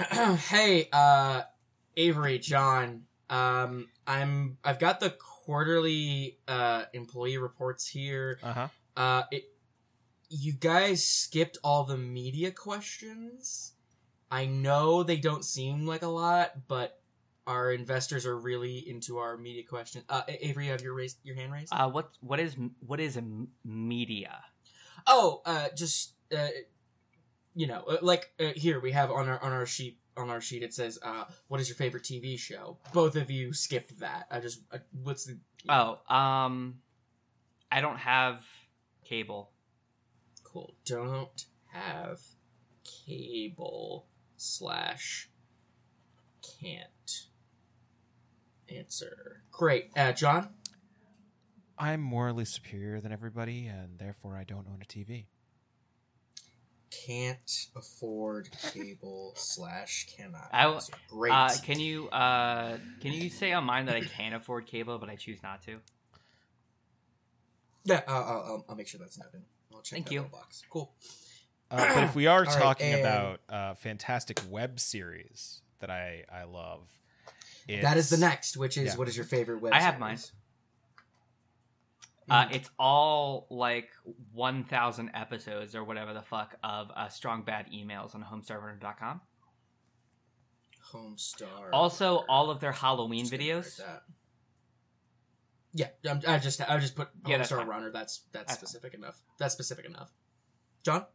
Hey, Avery, John. I've got the quarterly employee reports here. Uh-huh. You guys skipped all the media questions. I know they don't seem like a lot, but our investors are really into our media questions. Avery, you have your hand raised? What is media? Oh, here we have on our sheet it says, what is your favorite TV show? Both of you skipped that. What's the... I don't have cable. Cool. Don't have cable / can't answer. Great. John? I'm morally superior than everybody, and therefore I don't own a TV. Can't afford cable / cannot. Great. Can you say on mine that I can't afford cable, but I choose not to? Yeah, I'll make sure that's not in. I'll check Thank that you. Box. Cool. But if we are talking about fantastic web series that I love, that is the next, which is what is your favorite web series? I have mine. It's all like 1,000 episodes or whatever the fuck of Strong Bad Emails on homestarrunner.com. Homestar. Also, all of their Halloween videos. Yeah, I just put Homestar Runner. That's specific fine. Enough. That's specific enough. John?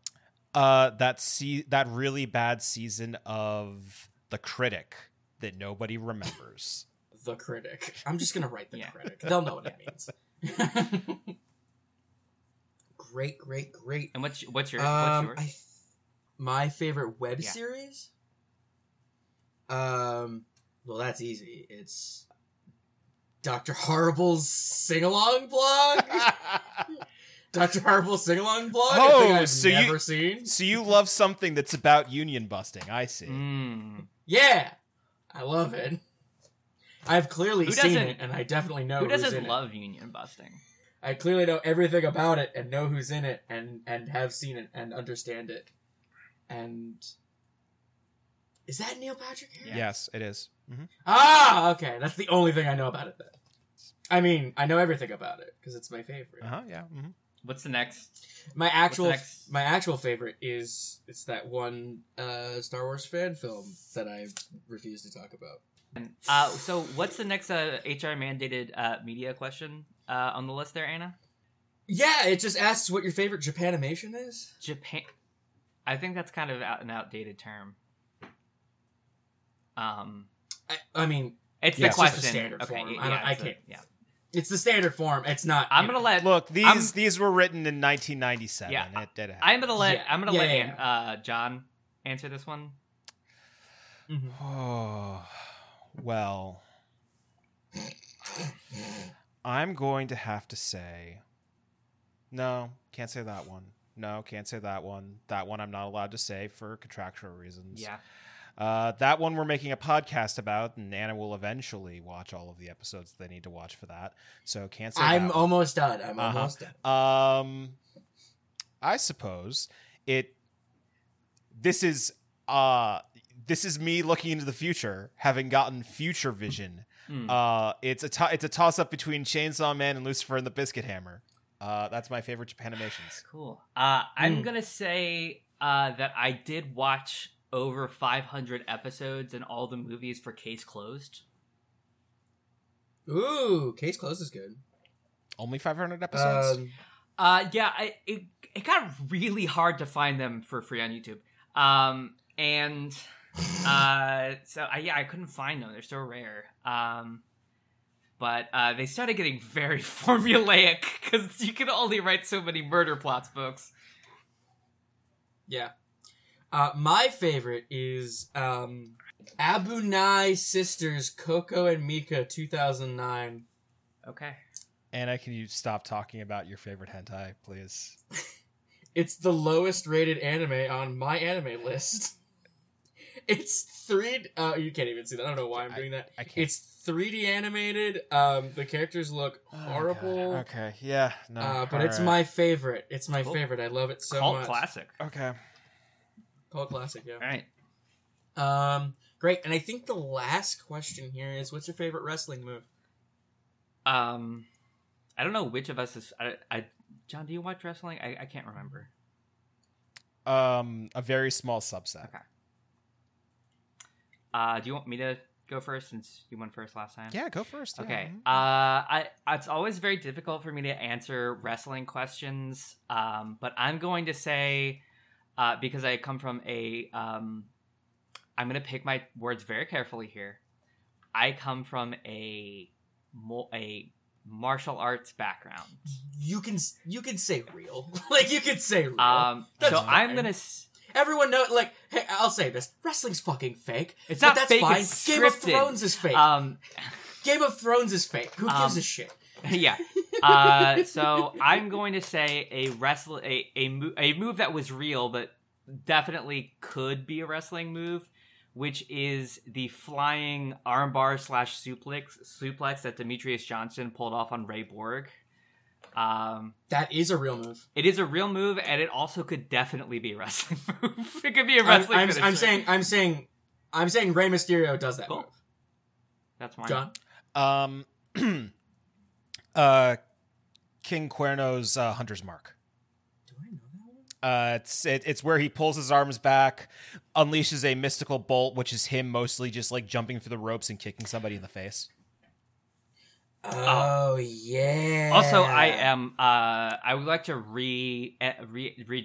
That really bad season of The Critic that nobody remembers. The Critic. I'm just gonna write The Critic. They'll know what it means. Great. And what's yours? My favorite web series? Well, that's easy. It's Dr. Horrible's Sing-Along Blog. Dr. Horrible's Sing-Along Blog? Oh, I've never seen. So you love something that's about union busting. I see. Mm. Yeah. I love it. I've clearly seen it, and I definitely know who's in it. Who doesn't love union busting? I clearly know everything about it, and know who's in it, and have seen it, and understand it. And is that Neil Patrick Harris? Yes, it is. Mm-hmm. Ah, okay. That's the only thing I know about it, then. I mean, I know everything about it, because it's my favorite. Uh-huh, yeah. Mm-hmm. What's the next? My actual favorite is, it's that one Star Wars fan film that I refuse to talk about. So what's the next HR mandated media question on the list there, Anna? Yeah, it just asks what your favorite Japanimation is. Japan, I think that's kind of an outdated term. I mean, it's the question. It's the standard form. Yeah, I can't. Yeah, it's the standard form. It's not. I'm gonna let look. These were written in 1997. Yeah, I'm gonna let John answer this one. Mm-hmm. Oh. Well, I'm going to have to say, no, can't say that one. No, can't say that one. That one I'm not allowed to say for contractual reasons. Yeah. That one we're making a podcast about, and Anna will eventually watch all of the episodes they need to watch for that. So can't say that one. I'm almost done. I suppose this is me looking into the future, having gotten future vision. It's a toss-up between Chainsaw Man and Lucifer and the Biscuit Hammer. That's my favorite Japanimations. Cool. I'm going to say that I did watch over 500 episodes and all the movies for Case Closed. Ooh, Case Closed is good. Only 500 episodes? It got really hard to find them for free on YouTube. I couldn't find them. They're so rare. But they started getting very formulaic because you can only write so many murder plots, folks. Yeah. My favorite is Abunai Sisters Coco and Mika 2009. Okay. Anna, can you stop talking about your favorite hentai, please? It's the lowest rated anime on my anime list. It's 3D... you can't even see that. I don't know why I'm doing that. I can't. It's 3D animated. The characters look horrible. God. Okay, yeah. No. But it's my favorite. It's my favorite. I love it so much. Cult classic. Okay. Cult classic, yeah. All right. Great. And I think the last question here is, what's your favorite wrestling move? I don't know which of us is... John, do you watch wrestling? I can't remember. A very small subset. Okay. Do you want me to go first since you went first last time? Yeah, go first. Okay. Yeah. It's always very difficult for me to answer wrestling questions, but I'm going to say, because I come from a... I'm going to pick my words very carefully here. I come from a martial arts background. You can say real. Like, you can say real. So I'm going to... Everyone knows, like, hey, I'll say this. Wrestling's fucking fake. It's not fake, fine. It's scripted. Game of Thrones is fake. Game of Thrones is fake. Who gives a shit? Yeah. So I'm going to say a move that was real, but definitely could be a wrestling move, which is the flying armbar / suplex that Demetrious Johnson pulled off on Ray Borg. That is a real move. It is a real move, and it also could definitely be a wrestling move. It could be a wrestling move. I'm saying Rey Mysterio does that. Cool. Move. That's mine. John? King Cuerno's Hunter's Mark. Do I know that one? It's where he pulls his arms back, unleashes a mystical bolt, which is him mostly just like jumping through the ropes and kicking somebody in the face. Oh, yeah. Also, I am. I would like to read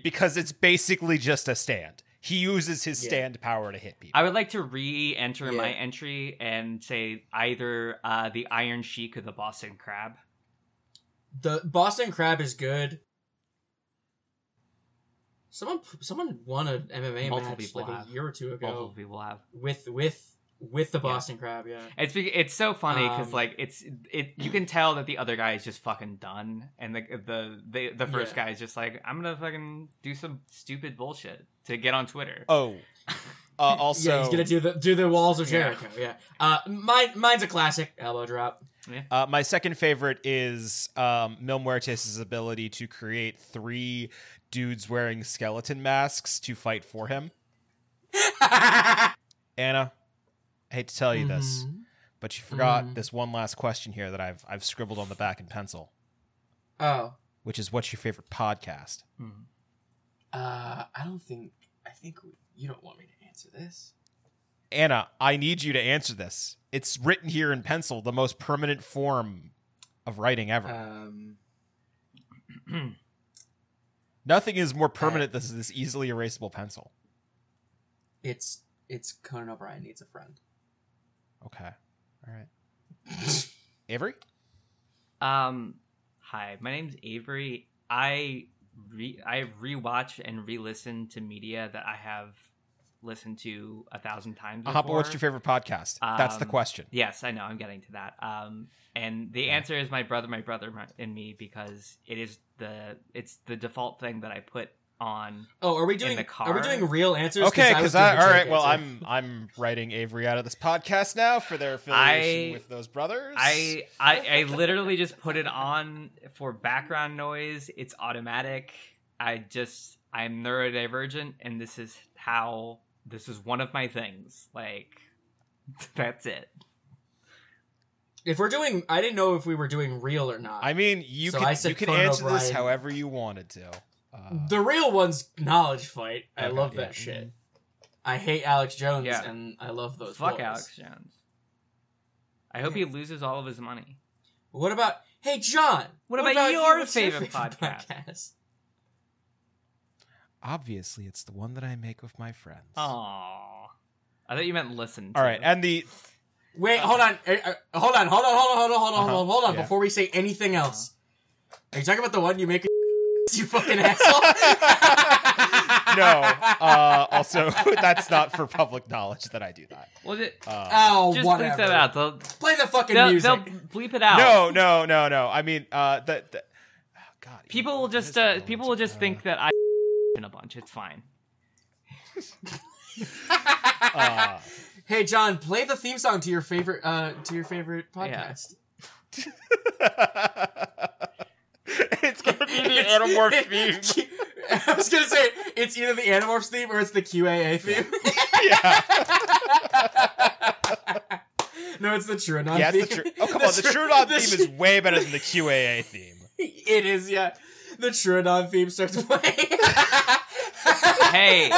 because it's basically just a stand. He uses his stand power to hit people. I would like to re-enter my entry and say either the Iron Sheik or the Boston Crab. The Boston Crab is good. Someone won an MMA match like a year or two ago. Multiple people have with the Boston Crab, yeah. It's so funny because like it's you can tell that the other guy is just fucking done, and the first guy is just like, I'm gonna fucking do some stupid bullshit to get on Twitter. Oh, also yeah, he's gonna do the Walls of Jericho. Yeah. Mine's a classic elbow drop. Yeah. My second favorite is Mil Muertes' ability to create 3 dudes wearing skeleton masks to fight for him. Anna. I hate to tell you this, but you forgot this one last question here that I've scribbled on the back in pencil. Oh, which is, what's your favorite podcast? You don't want me to answer this, Anna. I need you to answer this. It's written here in pencil, the most permanent form of writing ever. Nothing is more permanent than this easily erasable pencil. It's Conan O'Brien Needs a Friend. Okay. All right. Avery? Hi, my name's Avery. I rewatch and re-listen to media that I have listened to 1,000 times before. What's your favorite podcast? That's the question. Yes, I know. I'm getting to that. And the answer is My Brother and Me, because it's the default thing that I put on. Oh, are we doing in the car? Are we doing real answers? Okay, because all right. Well, I'm writing Avery out of this podcast now for their affiliation with those brothers. I literally just put it on for background noise. It's automatic. I'm neurodivergent, and this is one of my things. Like, that's it. If we're doing, I didn't know if we were doing real or not. I mean, you can answer this however you wanted to. The real one's Knowledge Fight. I love that shit. I hate Alex Jones, and I love those. Fuck boys. Alex Jones. I hope he loses all of his money. What about... Hey, John! What about your favorite podcast? Obviously, it's the one that I make with my friends. Aww. I thought you meant listen to. All right, and the... Wait, hold on. Before we say anything else. Are you talking about the one you make... You fucking asshole. No. Also, that's not for public knowledge that I do that. Was it? Just whatever. Bleep that out. Play the fucking music. They'll bleep it out. No. I mean, oh, God. People will just think that I in a bunch. It's fine. Hey, John, play the theme song to your favorite podcast. Yeah. It's going to be the Animorph theme. I was going to say, it's either the Animorph theme or it's the QAA theme. Yeah. No, it's the Trudon theme. It's the oh, come on. The Trudon theme is way better than the QAA theme. It is, yeah. The Trudon theme starts playing. Hey.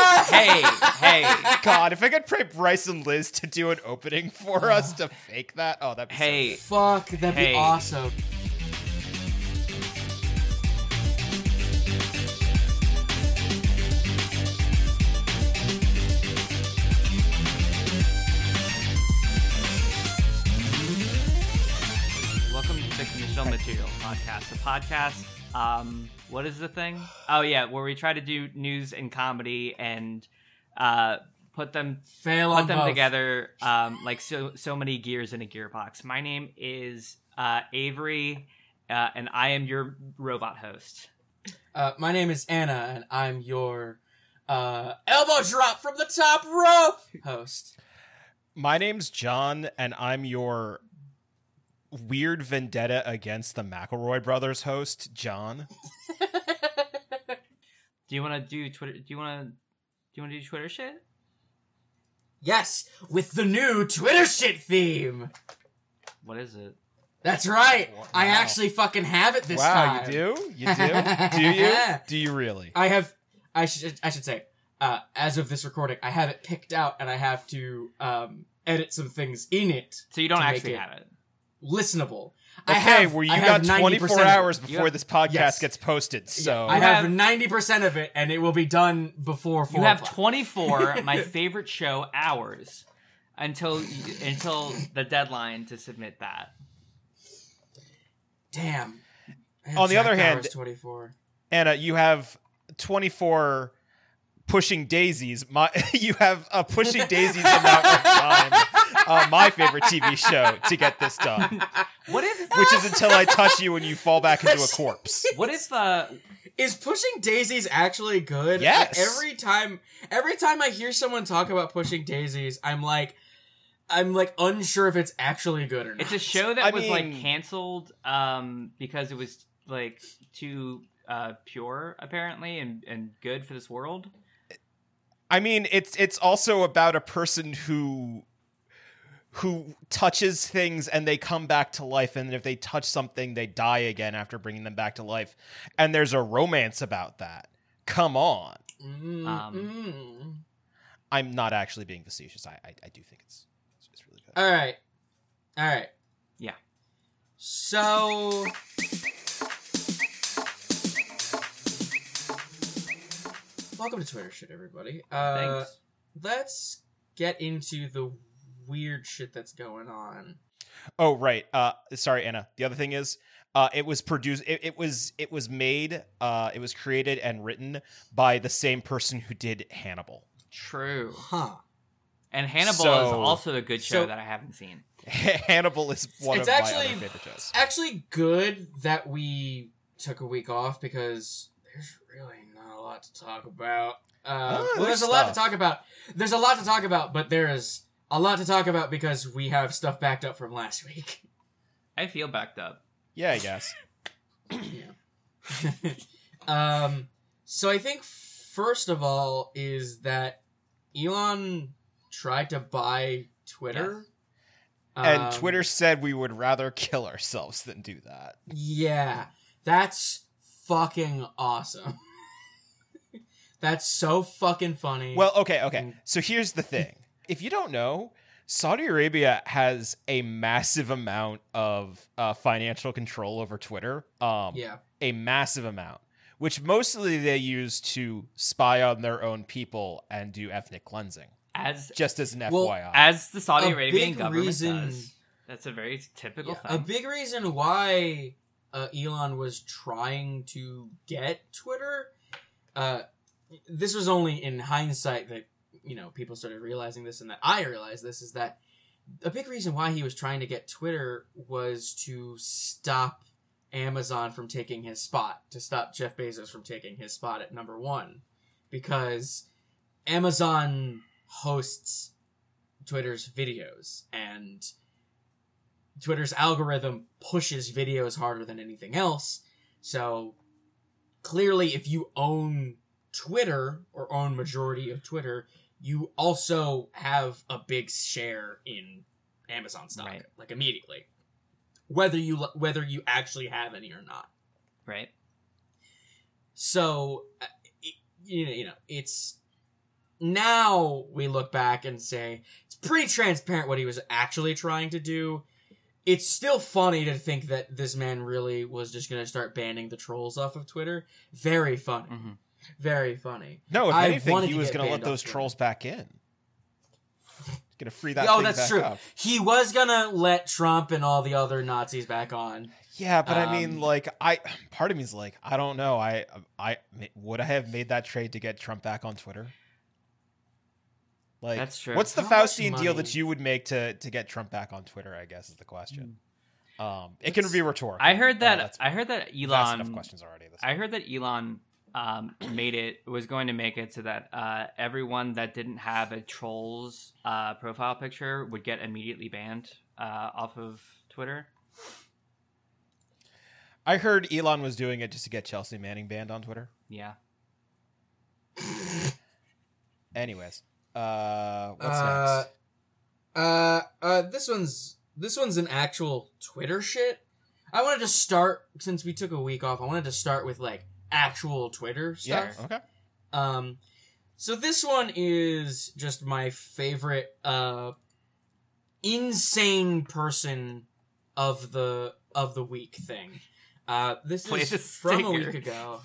God, if I could pray Bryce and Liz to do an opening for us to fake that. Oh, that'd be so fuck, that'd be awesome. Welcome to Fictional Material Podcast, the podcast. What is the thing? Oh yeah, where we try to do news and comedy and put them together like so many gears in a gearbox. My name is Avery, and I am your robot host. My name is Anna, and I'm your elbow drop from the top rope host. My name's John, and I'm your weird vendetta against the McElroy brothers host, John. Do you want to do Twitter shit? Yes, with the new Twitter shit theme. What is it? That's right. Wow. I actually fucking have it this time. Wow, you do? You do? Do you? Do you really? I have. I should say. As of this recording, I have it picked out, and I have to edit some things in it. So you don't actually have it. Listenable. Okay, I have 24 hours before this podcast gets posted, so... I have 90% of it, and it will be done before 4 o'clock. You have 24, my favorite show, hours, until the deadline to submit that. Damn. On the other hand, 24. Anna, you have 24 Pushing Daisies. You have a Pushing Daisies amount of time. My favorite TV show to get this done. Which is until I touch you and you fall back into a corpse. What if is Pushing Daisies actually good? Yes. Like, every time I hear someone talk about Pushing Daisies, I'm unsure if it's actually good or not. It's a show that was canceled because it was like too pure apparently and good for this world. I mean, it's also about a person who touches things and they come back to life, and if they touch something they die again after bringing them back to life, and there's a romance about that. Come on. I'm not actually being facetious. I do think it's really good. All right yeah, so welcome to Twitter shit, everybody. Thanks. Let's get into the weird shit that's going on. Oh right, sorry Anna, the other thing is it was produced, it was made, it was created and written by the same person who did Hannibal. True. Huh. And Hannibal is also a good show that I haven't seen. Hannibal is one of my other favorite shows. It's actually good that we took a week off because there's really not a lot to talk about. There's a lot to talk about, but there is a lot to talk about because we have stuff backed up from last week. I feel backed up. Yeah, I guess. Yeah. So I think first of all is that Elon tried to buy Twitter. Yes. And Twitter said we would rather kill ourselves than do that. Yeah. That's fucking awesome. That's so fucking funny. Well, okay. So here's the thing. If you don't know, Saudi Arabia has a massive amount of financial control over Twitter. A massive amount, which mostly they use to spy on their own people and do ethnic cleansing. Just as an FYI. As the Saudi Arabian government does. That's a very typical thing. A big reason why Elon was trying to get Twitter, this was only in hindsight that people started realizing this, and that I realized this, is that a big reason why he was trying to get Twitter was to stop Amazon from taking his spot, to stop Jeff Bezos from taking his spot at number one, because Amazon hosts Twitter's videos, and Twitter's algorithm pushes videos harder than anything else. So clearly, if you own Twitter, or own majority of Twitter, you also have a big share in Amazon stock, right, like immediately, whether you actually have any or not. Right. So, you know, it's, now we look back and say it's pretty transparent what he was actually trying to do. It's still funny to think that this man really was just going to start banning the trolls off of Twitter. Very funny. Mm-hmm. Very funny. No, if anything, he was going to let those trolls back in. Going to free that thing back true. Up. He was going to let Trump and all the other Nazis back on. Yeah, but I mean, like, part of me is like, I don't know. I would I have made that trade to get Trump back on Twitter? Like, that's true. What's the Faustian deal that you would make to get Trump back on Twitter, I guess, is the question. It can be rhetorical. I heard that Elon. That's enough questions already. This I heard that Elon was going to make it so that everyone that didn't have a trolls profile picture would get immediately banned off of Twitter. I heard Elon was doing it just to get Chelsea Manning banned on Twitter. Yeah. Anyways, what's next? This one's an actual Twitter shit. I wanted to start, since we took a week off, I wanted to start with like actual Twitter stuff. Yeah, okay. So this one is just my favorite insane person of the week thing. This play is from stinger. A week ago.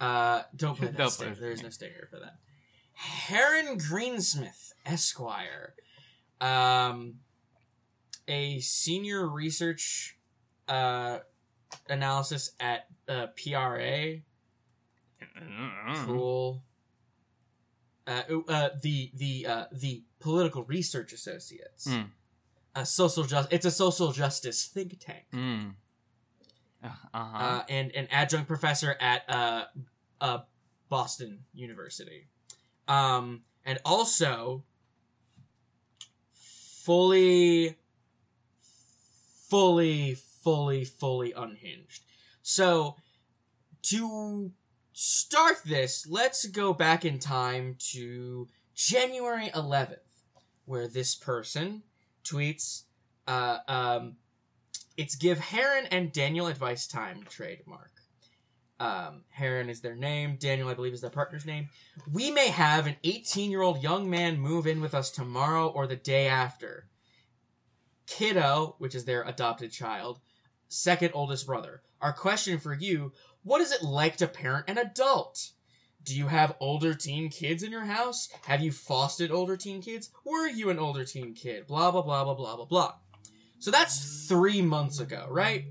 Don't play that don't stinger. Play. There is no stinger for that. Heron Greensmith, Esquire, a senior research analysis at PRA. Cool. The Political Research Associates. Mm. It's a social justice think tank. Mm. Uh-huh. And an adjunct professor at Boston University. And also fully unhinged. So to start this, let's go back in time to January 11th, where this person tweets, it's give Heron and Daniel advice time trademark. Heron is their name. Daniel, I believe, is their partner's name. We may have an 18-year-old young man move in with us tomorrow or the day after. Kiddo, which is their adopted child, second oldest brother. Our question for you, what is it like to parent an adult? Do you have older teen kids in your house? Have you fostered older teen kids? Were you an older teen kid? Blah, blah, blah, blah, blah, blah, blah. So that's 3 months ago, right?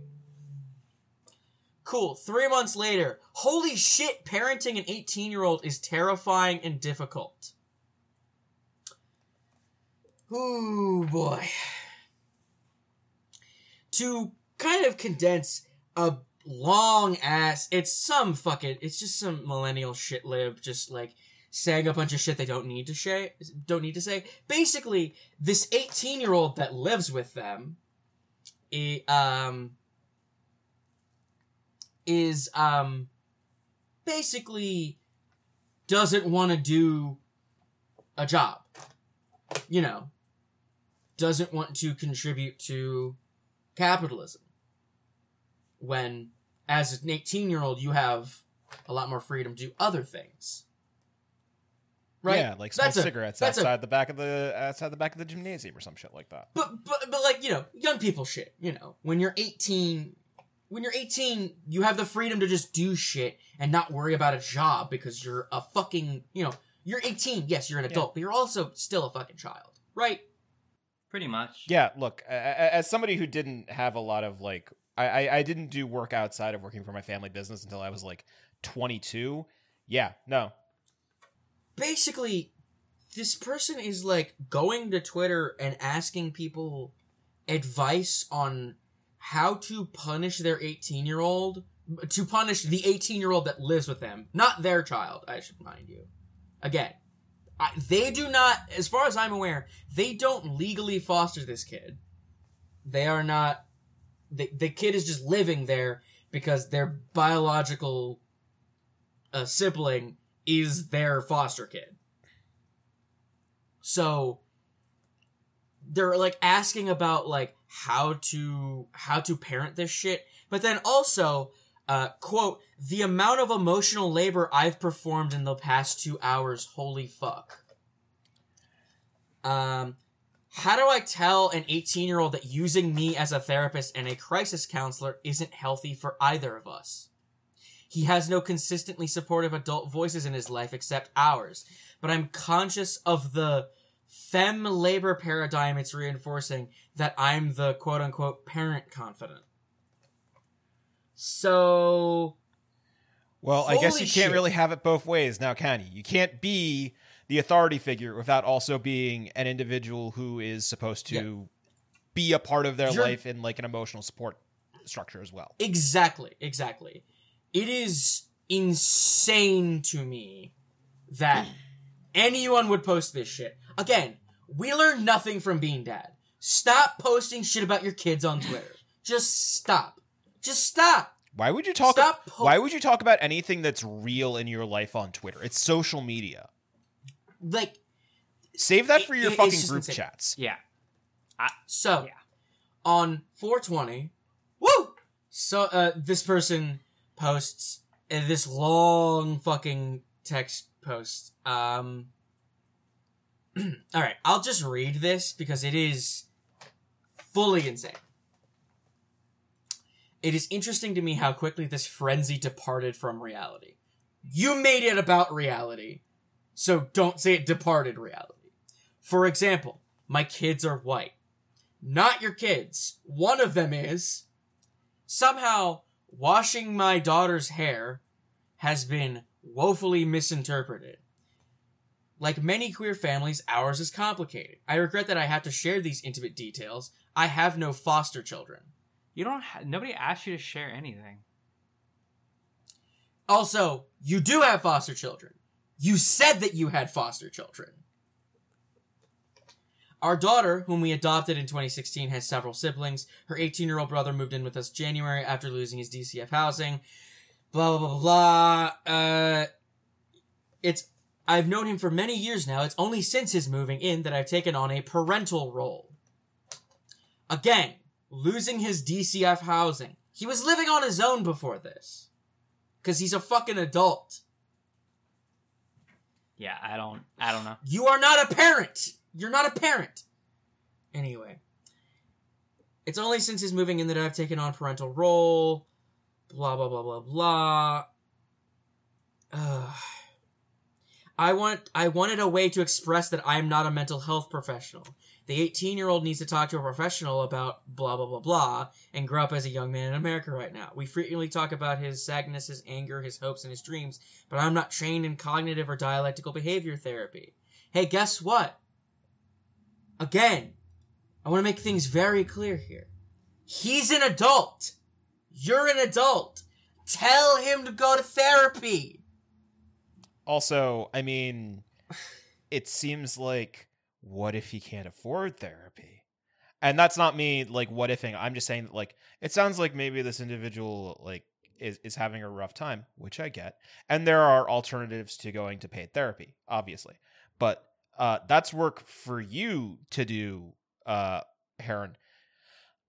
Cool. 3 months later, holy shit, parenting an 18-year-old is terrifying and difficult. Ooh, boy. To kind of condense a long-ass... It's just some millennial shit lib, just like... saying a bunch of shit they don't need to say. Basically, this 18-year-old that lives with them is basically doesn't want to do a job. You know, doesn't want to contribute to capitalism. When, as an 18-year-old, you have a lot more freedom to do other things. Right? Yeah, like smoke cigarettes outside the back of the gymnasium or some shit like that. But like, you know, young people shit, you know. When you're 18, you have the freedom to just do shit and not worry about a job because you're a fucking, you know, you're 18. Yes, you're an adult, yeah. But you're also still a fucking child, right? Pretty much. Yeah, look, as somebody who didn't have a lot of like I didn't do work outside of working for my family business until I was like 22. Yeah, no. Basically, this person is, like, going to Twitter and asking people advice on how to punish their 18-year-old, to punish the 18-year-old that lives with them, not their child, I should mind you. Again, they do not, as far as I'm aware, they don't legally foster this kid. They are not, the kid is just living there because their biological sibling is their foster kid. So they're like asking about like how to parent this shit. But then also, quote, the amount of emotional labor I've performed in the past 2 hours. Holy fuck. How do I tell an 18-year-old that using me as a therapist and a crisis counselor isn't healthy for either of us? He has no consistently supportive adult voices in his life except ours, but I'm conscious of the femme labor paradigm it's reinforcing that I'm the quote-unquote parent confident. So... well, I guess you can't really have it both ways now, can you? You can't be the authority figure without also being an individual who is supposed to be a part of their life in like an emotional support structure as well. Exactly. It is insane to me that anyone would post this shit. Again, we learn nothing from being dad. Stop posting shit about your kids on Twitter. Just stop. Why would you talk about anything that's real in your life on Twitter? It's social media. Like, save that for your fucking group chats. Yeah. On 420, so this person posts this long fucking text post. All right, I'll just read this because it is fully insane. It is interesting to me how quickly this frenzy departed from reality. You made it about reality. So don't say it departed reality. For example, my kids are white. Not your kids. One of them is. Somehow, washing my daughter's hair has been woefully misinterpreted. Like many queer families, ours is complicated. I regret that I have to share these intimate details. I have no foster children. You don't. Nobody asked you to share anything. Also, you do have foster children. You said that you had foster children. Our daughter, whom we adopted in 2016, has several siblings. Her 18-year-old brother moved in with us January after losing his DCF housing. Blah, blah, blah, blah. I've known him for many years now. It's only since his moving in that I've taken on a parental role. Again, losing his DCF housing. He was living on his own before this. Because he's a fucking adult. Yeah, I don't know. You are not a parent. You're not a parent. Anyway. It's only since his moving in that I've taken on parental role. Blah, blah, blah, blah, blah. I wanted a way to express that I'm not a mental health professional. The 18-year-old needs to talk to a professional about blah, blah, blah, blah, and grow up as a young man in America right now. We frequently talk about his sadness, his anger, his hopes, and his dreams, but I'm not trained in cognitive or dialectical behavior therapy. Hey, guess what? Again, I want to make things very clear here. He's an adult. You're an adult. Tell him to go to therapy. Also, I mean, it seems like, what if he can't afford therapy? And that's not me, like, what ifing. I'm just saying that, like, it sounds like maybe this individual, like, is having a rough time, which I get. And there are alternatives to going to paid therapy, obviously. But that's work for you to do, Heron,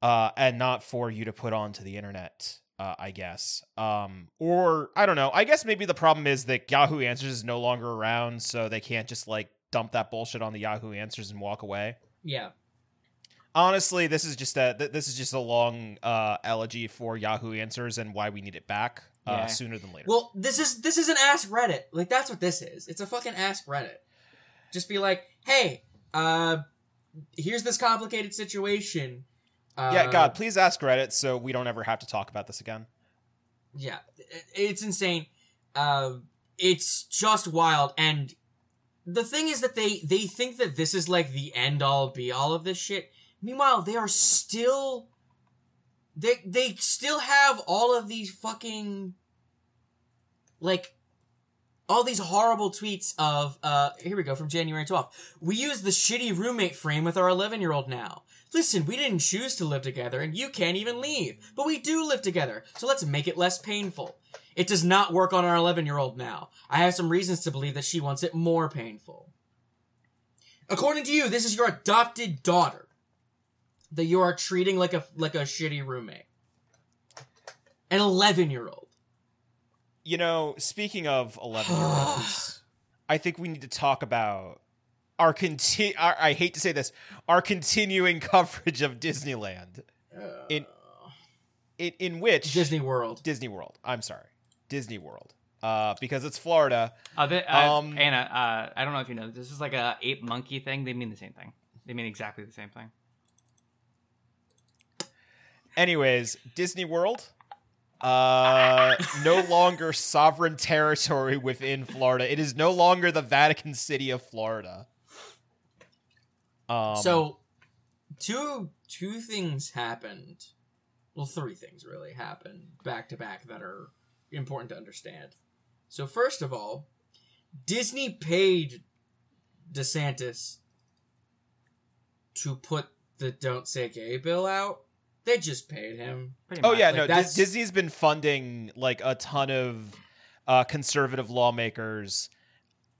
and not for you to put onto the internet, I guess. Or, I don't know. I guess maybe the problem is that Yahoo Answers is no longer around, so they can't just, like, dump that bullshit on the Yahoo Answers and walk away. Yeah. Honestly, this is just a long elegy for Yahoo Answers and why we need it back sooner than later. Well, this is an Ask Reddit. Like, that's what this is. It's a fucking Ask Reddit. Just be like, hey, here's this complicated situation. Yeah, God, please ask Reddit so we don't ever have to talk about this again. Yeah, it's insane. It's just wild. And the thing is that they think that this is like the end all be all of this shit. Meanwhile, they are still they still have all of these fucking, like, all these horrible tweets of here we go, from January 12th. We use the shitty roommate frame with our 11-year-old now. Listen, we didn't choose to live together and you can't even leave, but we do live together, so let's make it less painful. It does not work on our 11-year-old now. I have some reasons to believe that she wants it more painful. According to you, this is your adopted daughter that you are treating like a shitty roommate. An 11-year-old. You know, speaking of 11-year-olds, I think we need to talk about I hate to say this, our continuing coverage of Disneyland. In which Disney World. I'm sorry, Disney World. Because it's Florida. Anna, I don't know if you know, this is like a ape monkey thing. They mean the same thing. They mean exactly the same thing. Anyways, Disney World, no longer sovereign territory within Florida. It is no longer the Vatican City of Florida. So two things happened. Well, three things really happened back to back that are important to understand. So first of all, Disney paid DeSantis to put the Don't Say Gay bill out. They just paid him. Oh, yeah. Like, no, Disney's been funding like a ton of conservative lawmakers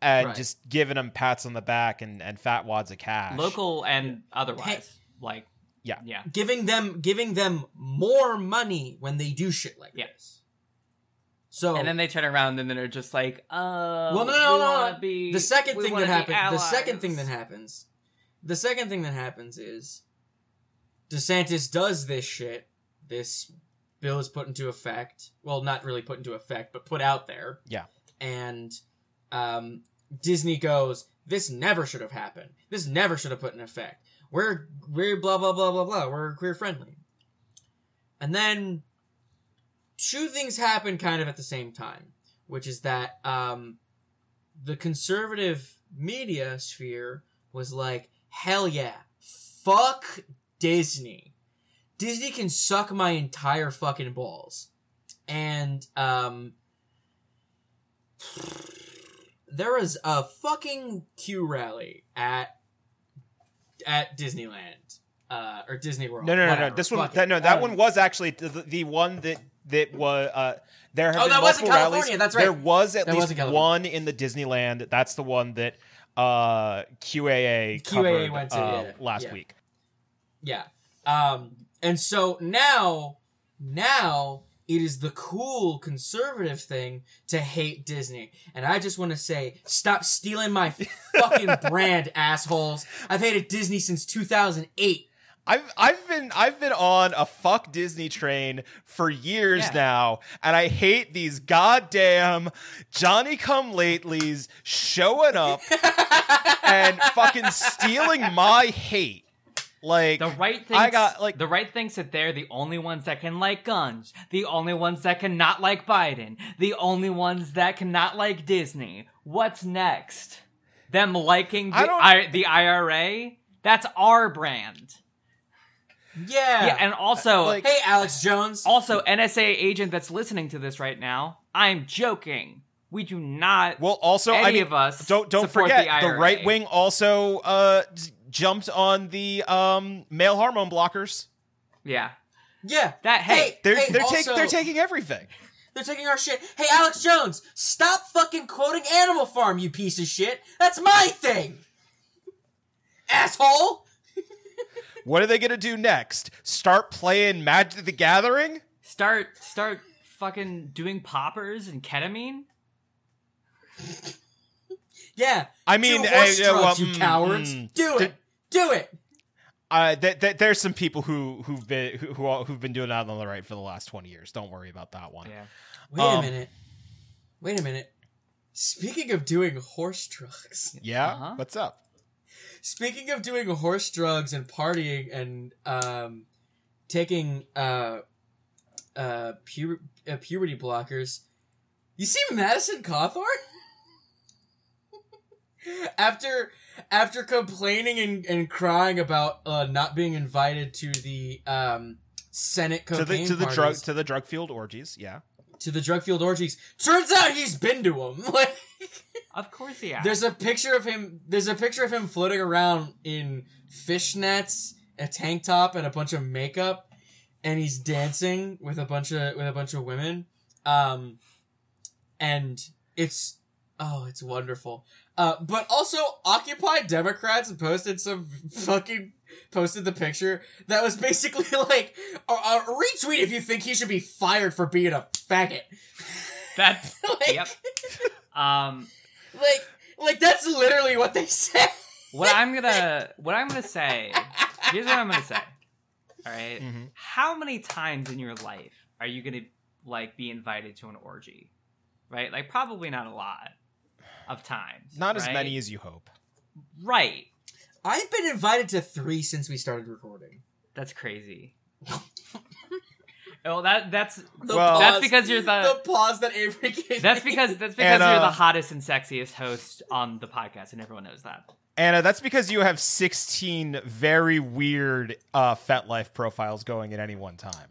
and just giving them pats on the back and fat wads of cash. Local and otherwise. Yeah. Giving them more money when they do shit like this. So, and then they turn around and then they're just like, well, no. The second thing that happens is DeSantis does this shit. This bill is put into effect. Well, not really put into effect, but put out there. Yeah. And Disney goes, this never should have happened. This never should have put in effect. We're blah, blah, blah, blah, blah. We're queer friendly. And then two things happen kind of at the same time, which is that the conservative media sphere was like, hell yeah, fuck Disney. Disney can suck my entire fucking balls. And there was a fucking Q rally at Disneyland or Disney World. No. That one was actually the one that was there have been multiple rallies. That's right. There was at least one in the Disneyland. That's the one that QAA covered went to, last week. Yeah. And so now it is the cool conservative thing to hate Disney. And I just want to say, stop stealing my fucking brand, assholes. I've hated Disney since 2008. I've been on a fuck Disney train for years now, and I hate these goddamn Johnny Come Latelys showing up and fucking stealing my hate. Like the right thing, the right thinks that they're the only ones that can like guns, the only ones that cannot like Biden, the only ones that cannot like Disney. What's next? Them liking the IRA? That's our brand. Yeah, and also, hey, Alex Jones. Also, NSA agent that's listening to this right now. I'm joking. We do not. Well, also, of us don't forget the right wing also jumped on the male hormone blockers. Yeah. That they're taking everything. They're taking our shit. Hey, Alex Jones, stop fucking quoting Animal Farm, you piece of shit. That's my thing, asshole. What are they going to do next? Start playing Magic the Gathering? Start fucking doing poppers and ketamine? Yeah. I mean, you cowards. Do it. There's some people who've been doing that on the right for the last 20 years. Don't worry about that one. Yeah. Wait a minute. Speaking of doing horse drugs. Yeah. Uh-huh. What's up? Speaking of doing horse drugs and partying and taking puberty blockers, you see Madison Cawthorn? after complaining and crying about not being invited to the Senate cocaine parties, to the drug field orgies, turns out he's been to them. Like, of course he has. There's a picture of him floating around in fishnets, a tank top, and a bunch of makeup, and he's dancing with a bunch of women. And it's Oh, it's wonderful. But also, Occupy Democrats posted some fucking... posted the picture that was basically like, retweet if you think he should be fired for being a faggot. That's... like, yep. Like, that's literally what they said. What I'm gonna say... Here's what I'm gonna say. Alright? Mm-hmm. How many times in your life are you gonna, like, be invited to an orgy? Right? Like, probably not a lot of times. Not as many as you hope. Right. I've been invited to 3 since we started recording. That's crazy. Oh, that's because you're the pause that Avery gave. That's because Anna, you're the hottest and sexiest host on the podcast, and everyone knows that. Anna, that's because you have 16 very weird FetLife profiles going at any one time.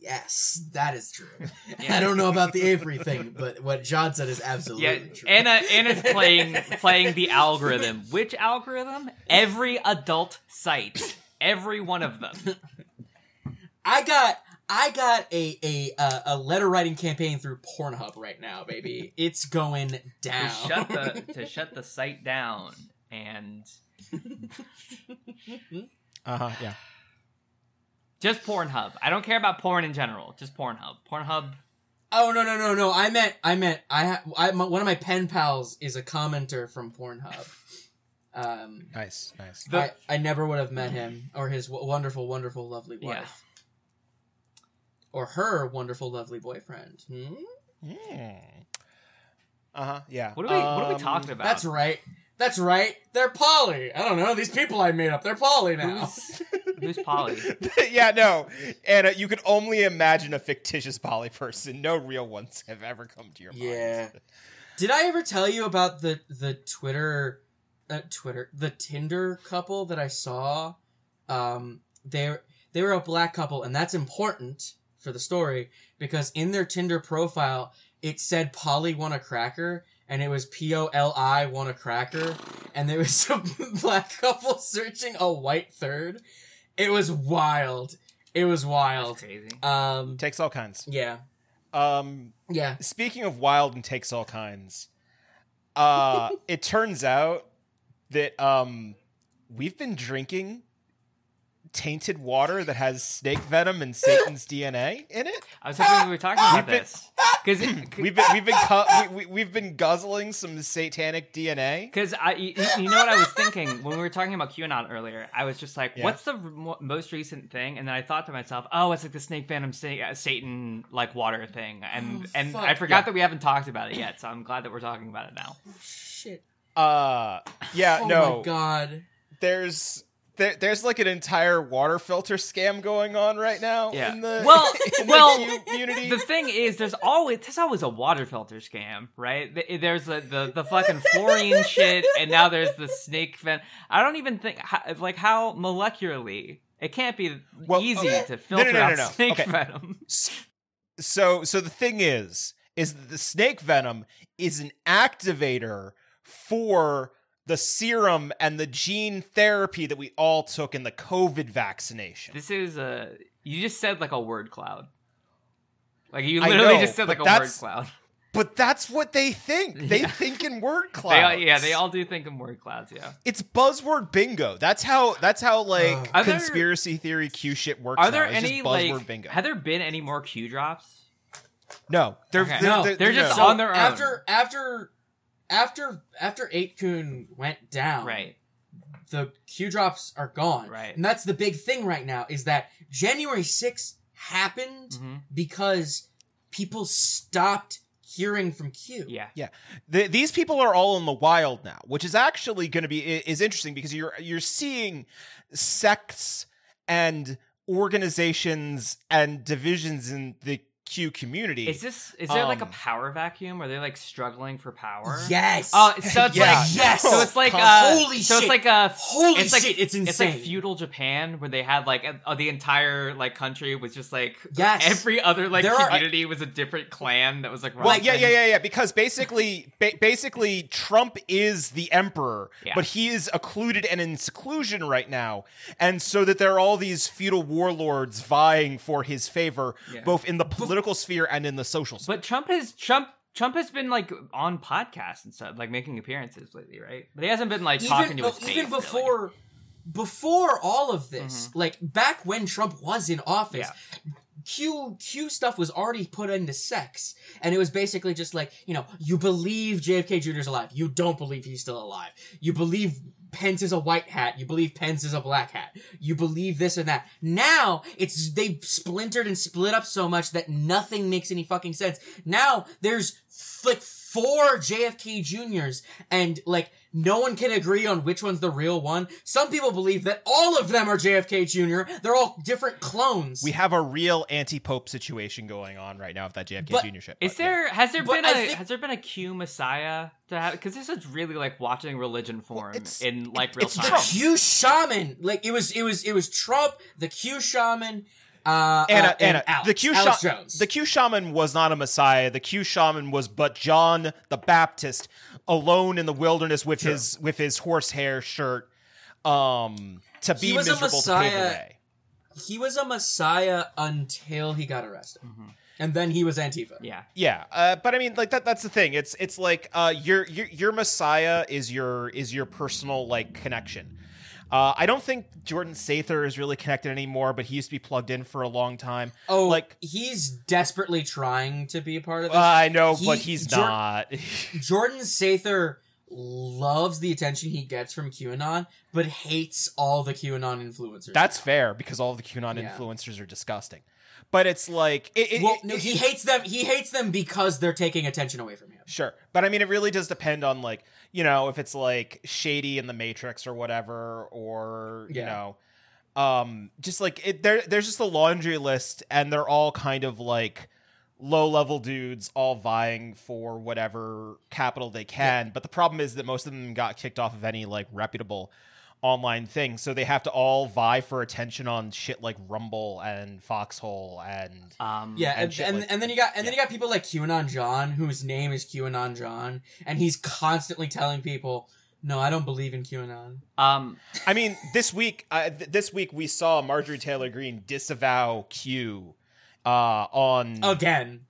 Yes, that is true. Yeah. I don't know about the Avery thing, but what John said is absolutely true. Anna's playing the algorithm. Which algorithm? Every adult site. Every one of them. I got a letter writing campaign through Pornhub right now, baby. It's going down. To shut the site down and yeah. Just Pornhub. I don't care about porn in general. Just Pornhub. Pornhub. Oh, no. I meant one of my pen pals is a commenter from Pornhub. Nice. I never would have met him or his wonderful, wonderful, lovely wife. Yeah. Or her wonderful, lovely boyfriend. Hmm? Yeah. Uh-huh, yeah. What are we talking about? That's right. They're poly. I don't know. These people I made up, they're poly now. Who's poly? Yeah, no. And you can only imagine a fictitious poly person. No real ones have ever come to your mind. Yeah. Did I ever tell you about the Tinder couple that I saw? They were a black couple, and that's important for the story because in their Tinder profile, it said Polly want a cracker. And it was Poli want a cracker. And there was some black couple searching a white third. It was wild. That's crazy. Takes all kinds. Yeah. Yeah. Speaking of wild and takes all kinds, it turns out that we've been drinking tainted water that has snake venom and Satan's DNA in it. I was hoping we were talking about this. We've been guzzling some satanic DNA because you know what I was thinking when we were talking about QAnon earlier. I was just like, what's the most recent thing? And then I thought to myself, oh, it's like the snake venom Satan like water thing, and I forgot that we haven't talked about it yet. So I'm glad that we're talking about it now. Oh, shit. Yeah. Oh, no. My God. There's like an entire water filter scam going on right now in the community. The thing is, there's always a water filter scam, right? There's the fucking fluorine shit, and now there's the snake venom. I don't even think how molecularly it can't be easy to filter out snake venom. So the thing is that the snake venom is an activator for the serum and the gene therapy that we all took in the COVID vaccination. This is you just said like a word cloud. Like you literally just said like a word cloud. But that's what they think. They think in word clouds. They all do think in word clouds, yeah. It's buzzword bingo. That's how like conspiracy theory Q shit works. Are there any buzzword bingo? Have there been any more Q drops? No. They're just on their own. After 8kun went down, right, the Q drops are gone. Right. And that's the big thing right now is that January 6th happened because people stopped hearing from Q. Yeah. Yeah. These people are all in the wild now, which is actually going to be is interesting because you're seeing sects and organizations and divisions in the Q community. Is there like a power vacuum? Are they like struggling for power? Yes. Oh, so it's like yes. So it's like holy so shit. It's like a holy it's like, shit. It's insane. It's like feudal Japan where they had like the entire like country was just like every other like community was a different clan that was like. Well, yeah. Because basically Trump is the emperor, but he is occluded and in seclusion right now, and so that there are all these feudal warlords vying for his favor, both in the political sphere and in the social sphere. But Trump Trump has been like on podcasts and stuff, like making appearances lately, right? But he hasn't been like talking to his face. Even before all of this, like back when Trump was in office, Q stuff was already put into sex, and it was basically just like, you know, you believe JFK Jr. is alive, you don't believe he's still alive, you believe Pence is a white hat, you believe Pence is a black hat, you believe this and that. Now, it's, they've splintered and split up so much that nothing makes any fucking sense. Now, there's like 4 JFK Juniors, and like, no one can agree on which one's the real one. Some people believe that all of them are JFK Jr. They're all different clones. We have a real anti-Pope situation going on right now with that JFK Jr. shit. Has there been a Q Messiah to have? Because this is really like watching religion form in like real time. It's the Q shaman. Like it was Trump, the Q shaman. The Q shaman was not a messiah. The Q shaman was but John the Baptist alone in the wilderness with his horsehair shirt to be miserable to pave the way. He was a messiah until he got arrested. Mm-hmm. And then he was Antifa. Yeah. Yeah. But I mean, like that's the thing. It's like your messiah is your personal like connection. I don't think Jordan Sather is really connected anymore, but he used to be plugged in for a long time. Oh, like he's desperately trying to be a part of this. I know, but he's not. Jordan Sather loves the attention he gets from QAnon, but hates all the QAnon influencers. That's fair, because all the QAnon influencers are disgusting. But it's like he hates them. He hates them because they're taking attention away from him. Sure, but I mean, it really does depend on like, you know, if it's like Shady in the Matrix or whatever, or you know, just like there's just a laundry list, and they're all kind of like low level dudes, all vying for whatever capital they can. Yeah. But the problem is that most of them got kicked off of any like reputable online thing, so they have to all vie for attention on shit like Rumble and Foxhole and then you got people like QAnon John, whose name is QAnon John, and he's constantly telling people, no, I don't believe in QAnon. I mean, this week we saw Marjorie Taylor Greene disavow Q again.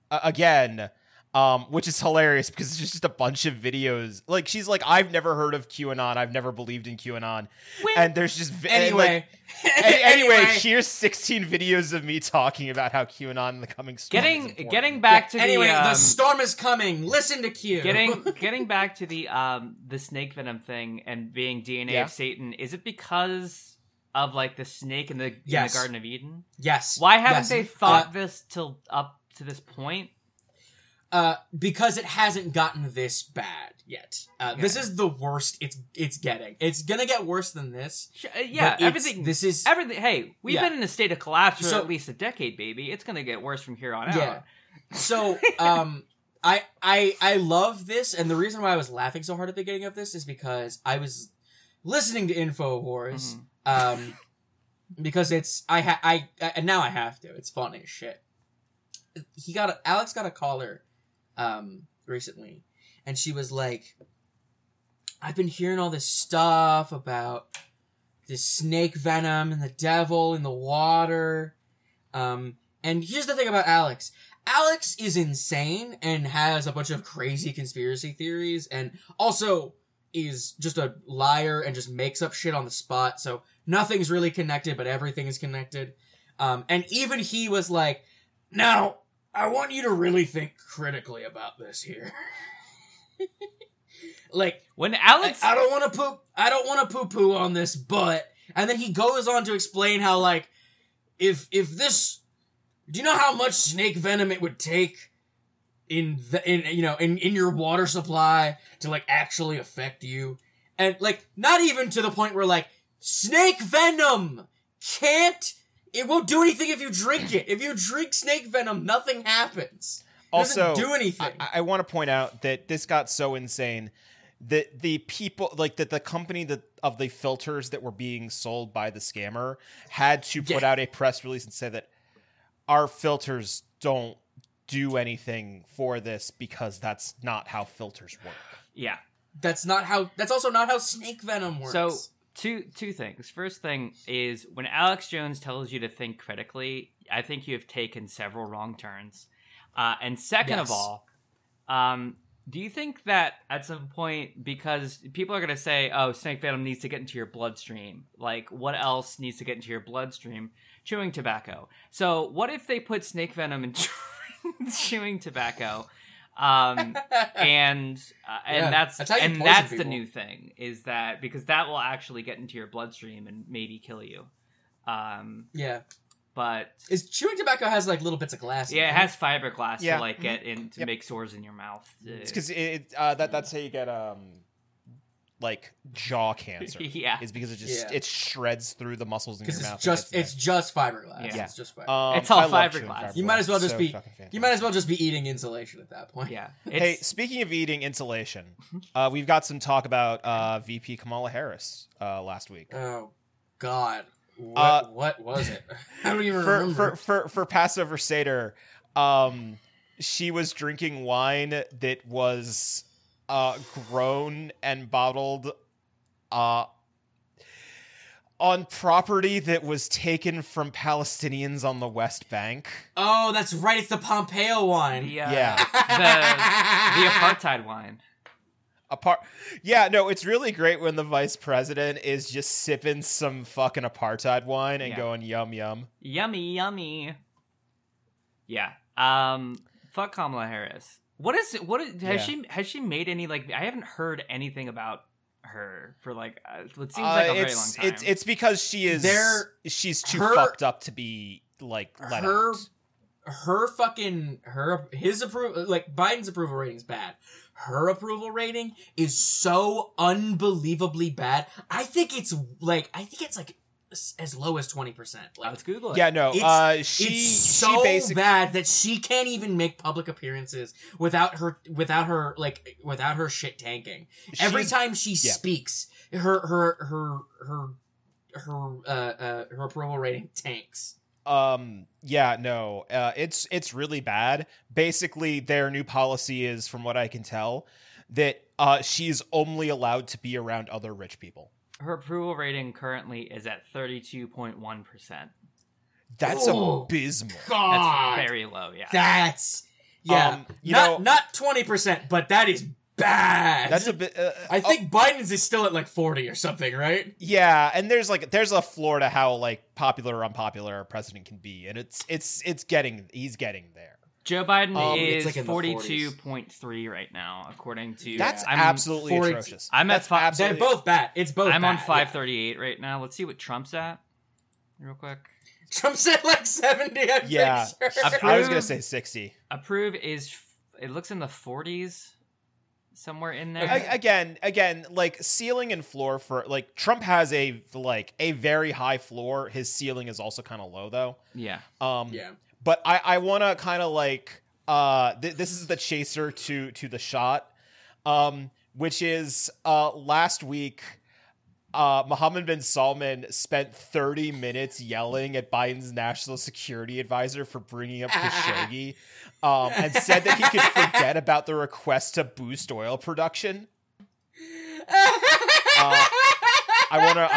Which is hilarious because it's just a bunch of videos. Like, she's like, I've never heard of QAnon. I've never believed in QAnon. And there's just... here's 16 videos of me talking about how QAnon in the coming storm Getting back to the... the storm is coming. Listen to Q. Getting back to the snake venom thing and being DNA of Satan, is it because of, like, the snake in the Garden of Eden? Yes. Why haven't they thought this till up to this point? Because it hasn't gotten this bad yet. This is the worst it's getting. It's gonna get worse than this. Everything. Hey, we've been in a state of collapse for at least a decade, baby. It's gonna get worse from here on out. So, I love this, and the reason why I was laughing so hard at the beginning of this is because I was listening to InfoWars, because and now I have to. It's funny as shit. Alex got a caller recently, and she was like, I've been hearing all this stuff about this snake venom and the devil in the water, and here's the thing about Alex is insane and has a bunch of crazy conspiracy theories, and also is just a liar and just makes up shit on the spot, so nothing's really connected but everything is connected, and even he was like, now, I want you to really think critically about this here. Like, when Alex, I don't want to poo-poo on this, but, and then he goes on to explain how, like, if this, do you know how much snake venom it would take in your water supply to, like, actually affect you? And, like, not even to the point where, like, snake venom it won't do anything if you drink it. If you drink snake venom, nothing happens. It doesn't do anything. I want to point out that this got so insane that the people, like that the company of the filters that were being sold by the scammer had to put out a press release and say that our filters don't do anything for this because that's not how filters work. Yeah. That's also not how snake venom works. So, Two things. First thing is, when Alex Jones tells you to think critically, I think you have taken several wrong turns. And second of all, Do you think that at some point, because people are going to say, oh, snake venom needs to get into your bloodstream. Like, what else needs to get into your bloodstream? Chewing tobacco. So what if they put snake venom in chewing tobacco? That's the new thing, is that because that will actually get into your bloodstream and maybe kill you. Yeah. But is chewing tobacco has like little bits of glass? Yeah, in it, has fiberglass to like get in to make sores in your mouth. It's because that's how you get like jaw cancer. Yeah, is because it just it shreds through the muscles in your mouth. It's just fiberglass. Yeah. It's just fiberglass. It's all fiberglass. You might as well just be eating insulation at that point. Yeah. Hey, speaking of eating insulation, we've got some talk about VP Kamala Harris last week. Oh God. What was it? I don't even remember. For Passover Seder, she was drinking wine that was grown and bottled on property that was taken from Palestinians on the West Bank. Oh, that's right. It's the Pompeo wine. The apartheid wine. It's really great when the vice president is just sipping some fucking apartheid wine and going yum yum yummy. Fuck Kamala Harris. Has she made any, like, I haven't heard anything about her for like what seems like a very long time. It's because she's too fucked up to be like let out. His approval, like Biden's approval rating is bad. Her approval rating is so unbelievably bad. I think it's like as low as 20%. Like, let's Google it. Yeah, no. It's so bad that she can't even make public appearances without her shit tanking. Every time she speaks, her approval rating tanks. It's really bad. Basically, their new policy is, from what I can tell, that she's only allowed to be around other rich people. Her approval rating currently is at 32.1%. That's abysmal. God. That's very low, yeah. That's, yeah. Not 20%, but that is bad. That's a bit. I think Biden's is still at like 40 or something, right? Yeah, and there's a floor to how like popular or unpopular a president can be, and he's getting there. Joe Biden is like 42.3 right now, according to. That's absolutely atrocious. They're both bad. It's both. I'm on 538 right now. Let's see what Trump's at, real quick. Trump's at like 70. I'm sure. I was gonna say 60. Approve is. It looks in the 40s. Somewhere in there. Again, like ceiling and floor for like Trump has a very high floor. His ceiling is also kind of low though. Yeah. But I want to kind of like this is the chaser to the shot, which is last week. Mohammed bin Salman spent 30 minutes yelling at Biden's national security advisor for bringing up Khashoggi, and said that he could forget about the request to boost oil production. I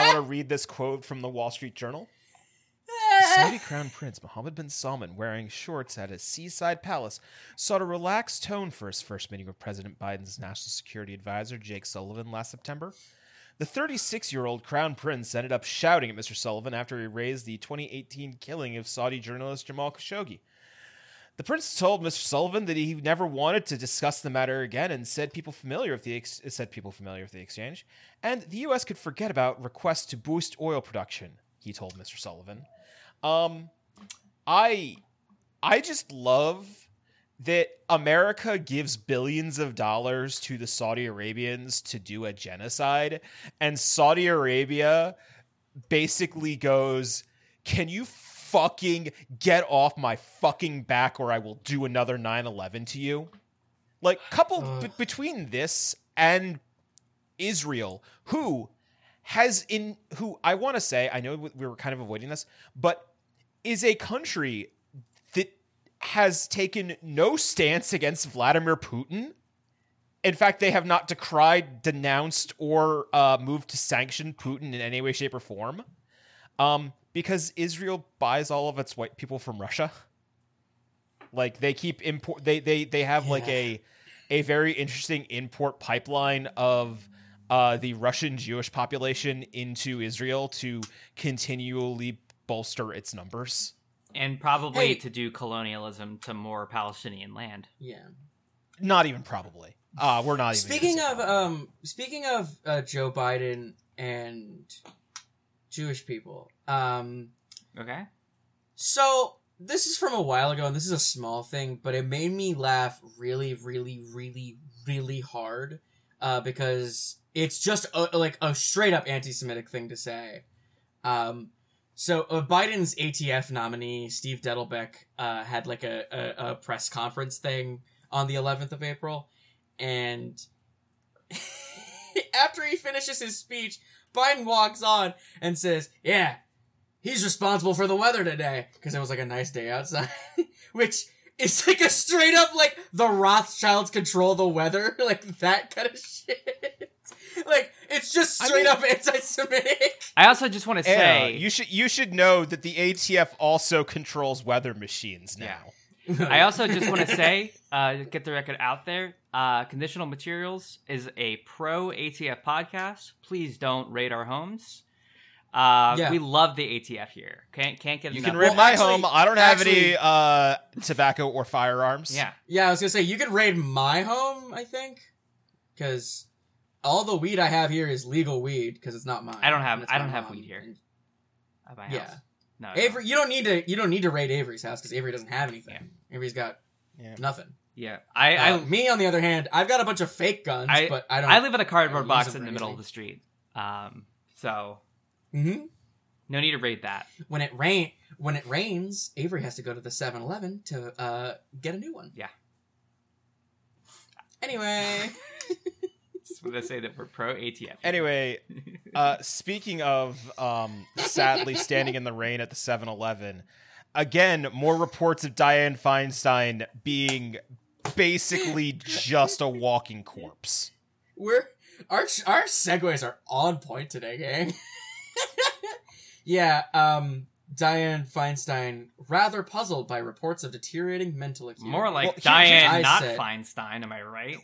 want to read this quote from the Wall Street Journal. Saudi Crown Prince Mohammed bin Salman, wearing shorts at his seaside palace, sought a relaxed tone for his first meeting with President Biden's national security advisor, Jake Sullivan, last September. The 36-year-old Crown Prince ended up shouting at Mr. Sullivan after he raised the 2018 killing of Saudi journalist Jamal Khashoggi. The prince told Mr. Sullivan that he never wanted to discuss the matter again, and said people familiar with the exchange, and the U.S. could forget about requests to boost oil production. He told Mr. Sullivan, "I just love that America gives billions of dollars to the Saudi Arabians to do a genocide, and Saudi Arabia basically goes, can you fucking get off my fucking back or I will do another 9/11 to you? Like, between this and Israel, who I want to say, I know we were kind of avoiding this, but is a country has taken no stance against Vladimir Putin. In fact, they have not decried, denounced, or moved to sanction Putin in any way, shape, or form, because Israel buys all of its white people from Russia. Like, they keep import. They have like a a very interesting import pipeline of the Russian Jewish population into Israel to continually bolster its numbers. And probably to do colonialism to more Palestinian land. Yeah. Not even probably. We're not even. Speaking of Joe Biden and Jewish people. Okay. So this is from a while ago, and this is a small thing, but it made me laugh really, really, really, really hard because it's just a straight up anti-Semitic thing to say. So Biden's ATF nominee, Steve Dettelbeck, had like a press conference thing on the 11th of April. And after he finishes his speech, Biden walks on and says, yeah, he's responsible for the weather today. Because it was like a nice day outside, which is like a straight up like the Rothschilds control the weather, like that kind of shit. Like, it's just straight up anti-Semitic. I also just want to say... You should know that the ATF also controls weather machines now. Yeah. I also just want to say, get the record out there, Conditional Materials is a pro-ATF podcast. Please don't raid our homes. We love the ATF here. Can't get enough. You can raid my home. I don't have any tobacco or firearms. Yeah. Yeah, I was going to say, you can raid my home, I think. Because... all the weed I have here is legal weed because it's not mine. I don't have weed here. At my house. Yeah. No. Avery, you don't need to raid Avery's house because Avery doesn't have anything. Yeah. Avery's got nothing. Yeah. Me on the other hand, I've got a bunch of fake guns, but I don't. I live in a cardboard box in the middle of the street. So. Mm-hmm. No need to raid that. When it rains, Avery has to go to the 7-Eleven to get a new one. Yeah. Anyway. When I say that we're pro ATF. Anyway, speaking of sadly standing in the rain at the 7-Eleven, again, more reports of Dianne Feinstein being basically just a walking corpse. Our segues are on point today, gang. Yeah, Dianne Feinstein, rather puzzled by reports of deteriorating mental acuity. More like Dianne, not Feinstein, am I right?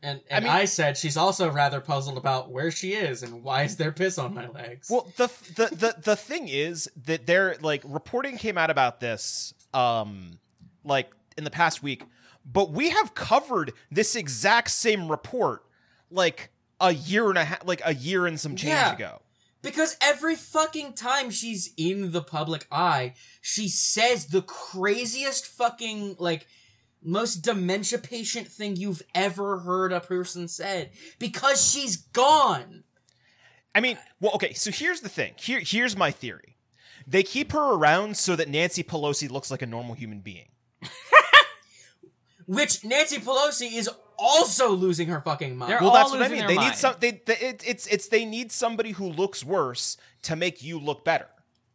And I said she's also rather puzzled about where she is and why is there piss on my legs. Well, the thing is that they're like reporting came out about this like in the past week, but we have covered this exact same report like a year and some change ago. Because every fucking time she's in the public eye, she says the craziest fucking like most dementia patient thing you've ever heard a person said because she's gone. I mean, well, okay, so here's the thing. Here's my theory. They keep her around so that Nancy Pelosi looks like a normal human being. Which Nancy Pelosi is also losing her fucking mind. Well, that's what I mean. They need somebody who looks worse to make you look better.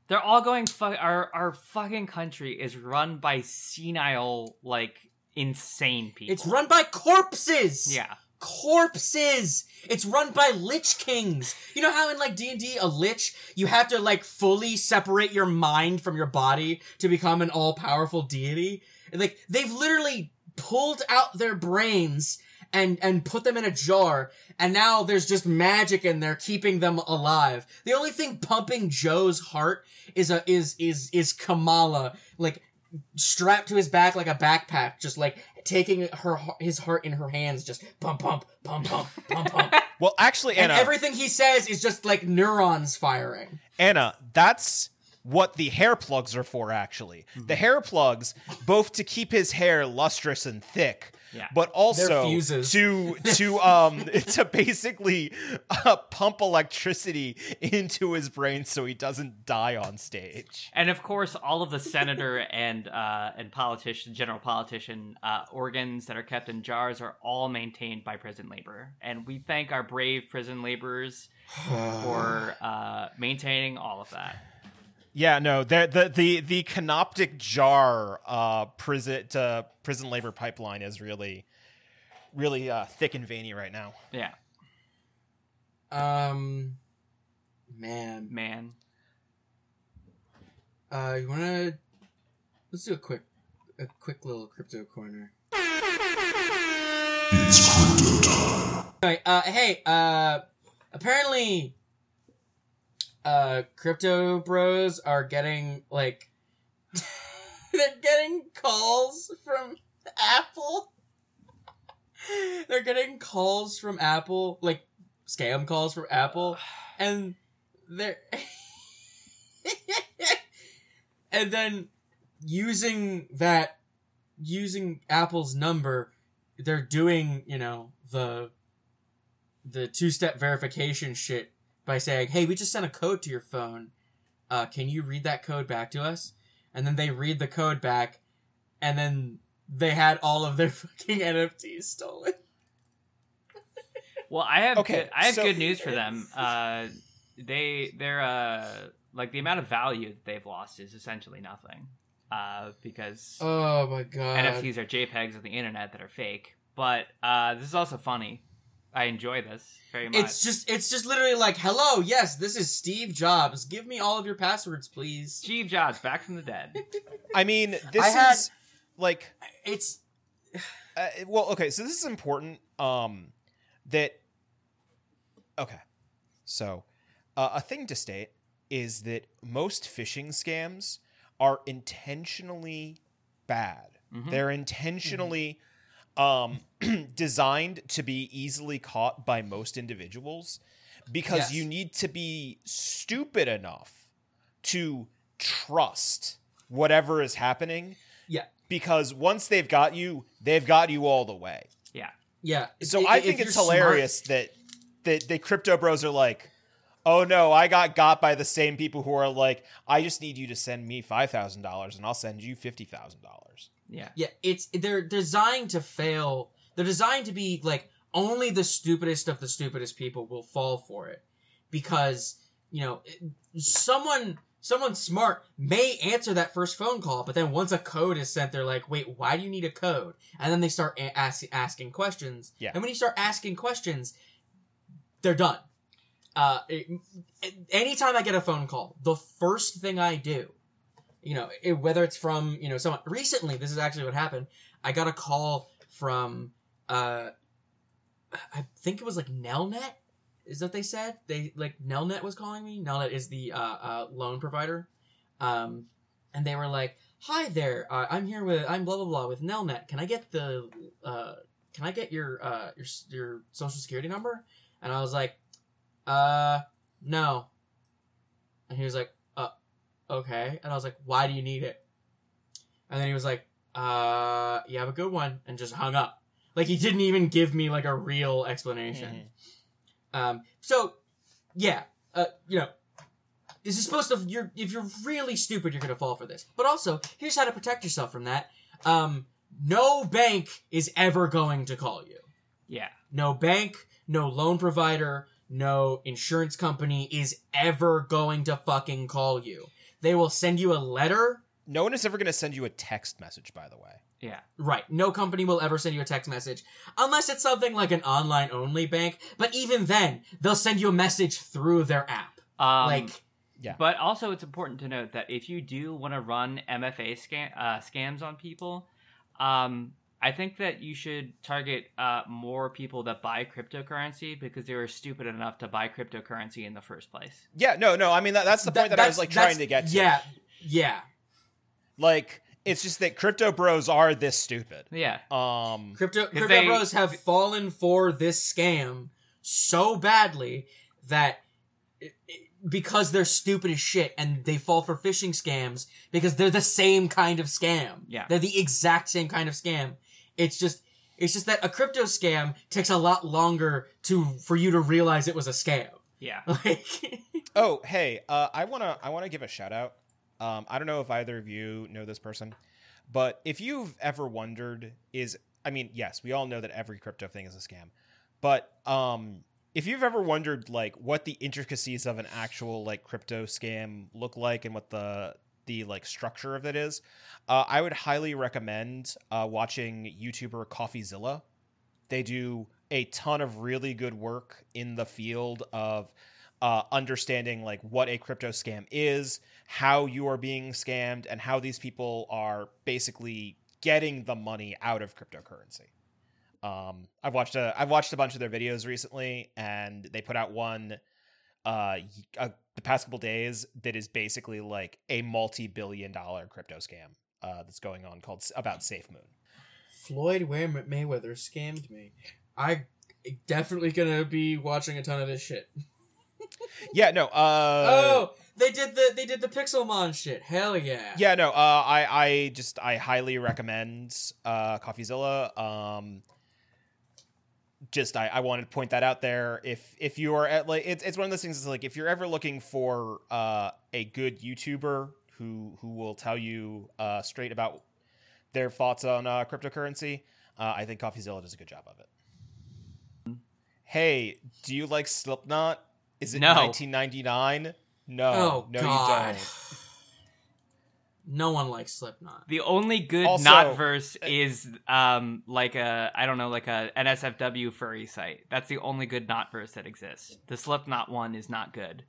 They're all going our fucking country is run by senile like insane people. It's run by corpses. Yeah. Corpses. It's run by Lich Kings. You know how in like D&D, a Lich, you have to like fully separate your mind from your body to become an all-powerful deity? And like they've literally pulled out their brains and put them in a jar, and now there's just magic in there keeping them alive. The only thing pumping Joe's heart is Kamala, like strapped to his back like a backpack, just like taking his heart in her hands, just pump, pump, pump, pump, pump, pump. Well, actually, Anna, and everything he says is just like neurons firing. Anna, that's what the hair plugs are for, actually. Mm-hmm. The hair plugs, both to keep his hair lustrous and thick, yeah, but also to basically pump electricity into his brain so he doesn't die on stage. And of course, all of the senator and politician, general politician organs that are kept in jars are all maintained by prison labor. And we thank our brave prison laborers for maintaining all of that. Yeah, no, the canoptic jar prison labor pipeline is really, really thick and veiny right now. Yeah. Man. You wanna? Let's do a quick little crypto corner. It's crypto time. Anyway, apparently, crypto bros are getting, like, they're getting calls from Apple. They're getting calls from Apple, like, scam calls from Apple, and they're... and then using Apple's number, they're doing, you know, the two-step verification shit by saying, hey, we just sent a code to your phone. Can you read that code back to us? And then they read the code back, and then they had all of their fucking NFTs stolen. Well, I have good news for them. They're the amount of value that they've lost is essentially nothing. Because oh my god, NFTs are JPEGs of the internet that are fake. But this is also funny. I enjoy this very much. It's just literally like, hello, yes, this is Steve Jobs. Give me all of your passwords, please. Steve Jobs, back from the dead. I mean, so this is important. A thing to state is that most phishing scams are intentionally bad. Mm-hmm. They're intentionally designed to be easily caught by most individuals because you need to be stupid enough to trust whatever is happening. Yeah. Because once they've got you all the way. Yeah. Yeah. So I think it's hilarious that the crypto bros are like, oh no, I got by the same people who are like, I just need you to send me $5,000 and I'll send you $50,000. Yeah. Yeah, they're designed to fail. They're designed to be like, only the stupidest of the stupidest people will fall for it. Because, you know, someone smart may answer that first phone call, but then once a code is sent, they're like, wait, why do you need a code? And then they start asking questions. Yeah. And when you start asking questions, they're done. Anytime I get a phone call, the first thing I do, you know, whether it's from, you know, someone recently, this is actually what happened. I got a call from, I think it was like Nelnet is what they said. They like Nelnet was calling me. Nelnet is the, loan provider. And they were like, hi there. I'm blah, blah, blah with Nelnet. Can I get your social security number? And I was like, no. And he was like, okay. And I was like, why do you need it? And then he was like, you have a good one. And just hung up. Like, he didn't even give me, like, a real explanation. Mm-hmm. You know, this is supposed to, if you're really stupid, you're going to fall for this. But also, here's how to protect yourself from that. No bank is ever going to call you. Yeah. No bank, no loan provider, no insurance company is ever going to fucking call you. They will send you a letter. No one is ever going to send you a text message, by the way. Yeah. Right. No company will ever send you a text message unless it's something like an online only bank. But even then, they'll send you a message through their app. Yeah. But also, it's important to note that if you do want to run MFA scams on people, I think that you should target more people that buy cryptocurrency because they were stupid enough to buy cryptocurrency in the first place. Yeah, no. I mean, that's the point that I was like trying to get to. Yeah. Like, it's just that crypto bros are this stupid. Yeah. Crypto bros have fallen for this scam so badly that because they're stupid as shit and they fall for phishing scams because they're the same kind of scam. Yeah. They're the exact same kind of scam. It's just that a crypto scam takes a lot longer for you to realize it was a scam. Yeah. Like, oh, hey, I wanna give a shout out. I don't know if either of you know this person, but if you've ever wondered, yes, we all know that every crypto thing is a scam, but if you've ever wondered like what the intricacies of an actual like crypto scam look like and what the like structure of it is, I would highly recommend watching YouTuber CoffeeZilla. They do a ton of really good work in the field of understanding like what a crypto scam is, how you are being scammed, and how these people are basically getting the money out of cryptocurrency. I've watched a bunch of their videos recently, and they put out one the past couple days that is basically like a multi-billion-dollar crypto scam that's going on called about SafeMoon. Floyd Mayweather scammed me. I'm definitely gonna be watching a ton of this shit. Yeah, no. Oh, they did the Pixelmon shit. Hell yeah. Yeah, no. I highly recommend CoffeeZilla. I wanted to point that out there. If you are at like, it's one of those things. It's like if you're ever looking for a good YouTuber who will tell you straight about their thoughts on cryptocurrency, I think CoffeeZilla does a good job of it. Hey, do you like Slipknot? Is it 1999? No. Oh, no, God. You don't. No one likes Slipknot. The only good also, not verse is like a NSFW furry site. That's the only good not verse that exists. The Slipknot one is not good.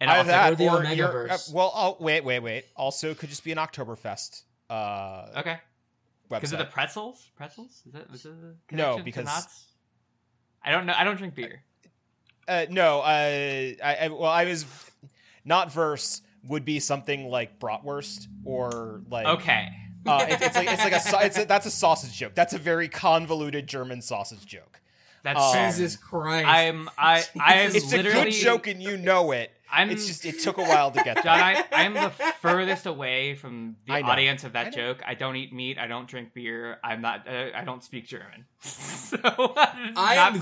And also, that, or the Omegaverse. Well, oh, wait. Also, could just be an Oktoberfest. Okay. Because of the pretzels? Pretzels? Is that a no, because I don't know. I don't drink beer. I was not verse would be something like bratwurst or like okay. That's a sausage joke. That's a very convoluted German sausage joke. That's Jesus Christ. I am it's literally a good joke and you know it. It's just it took a while to get there. John, I'm the furthest away from the audience of that joke. I don't eat meat. I don't drink beer. I'm not. I don't speak German. So I'm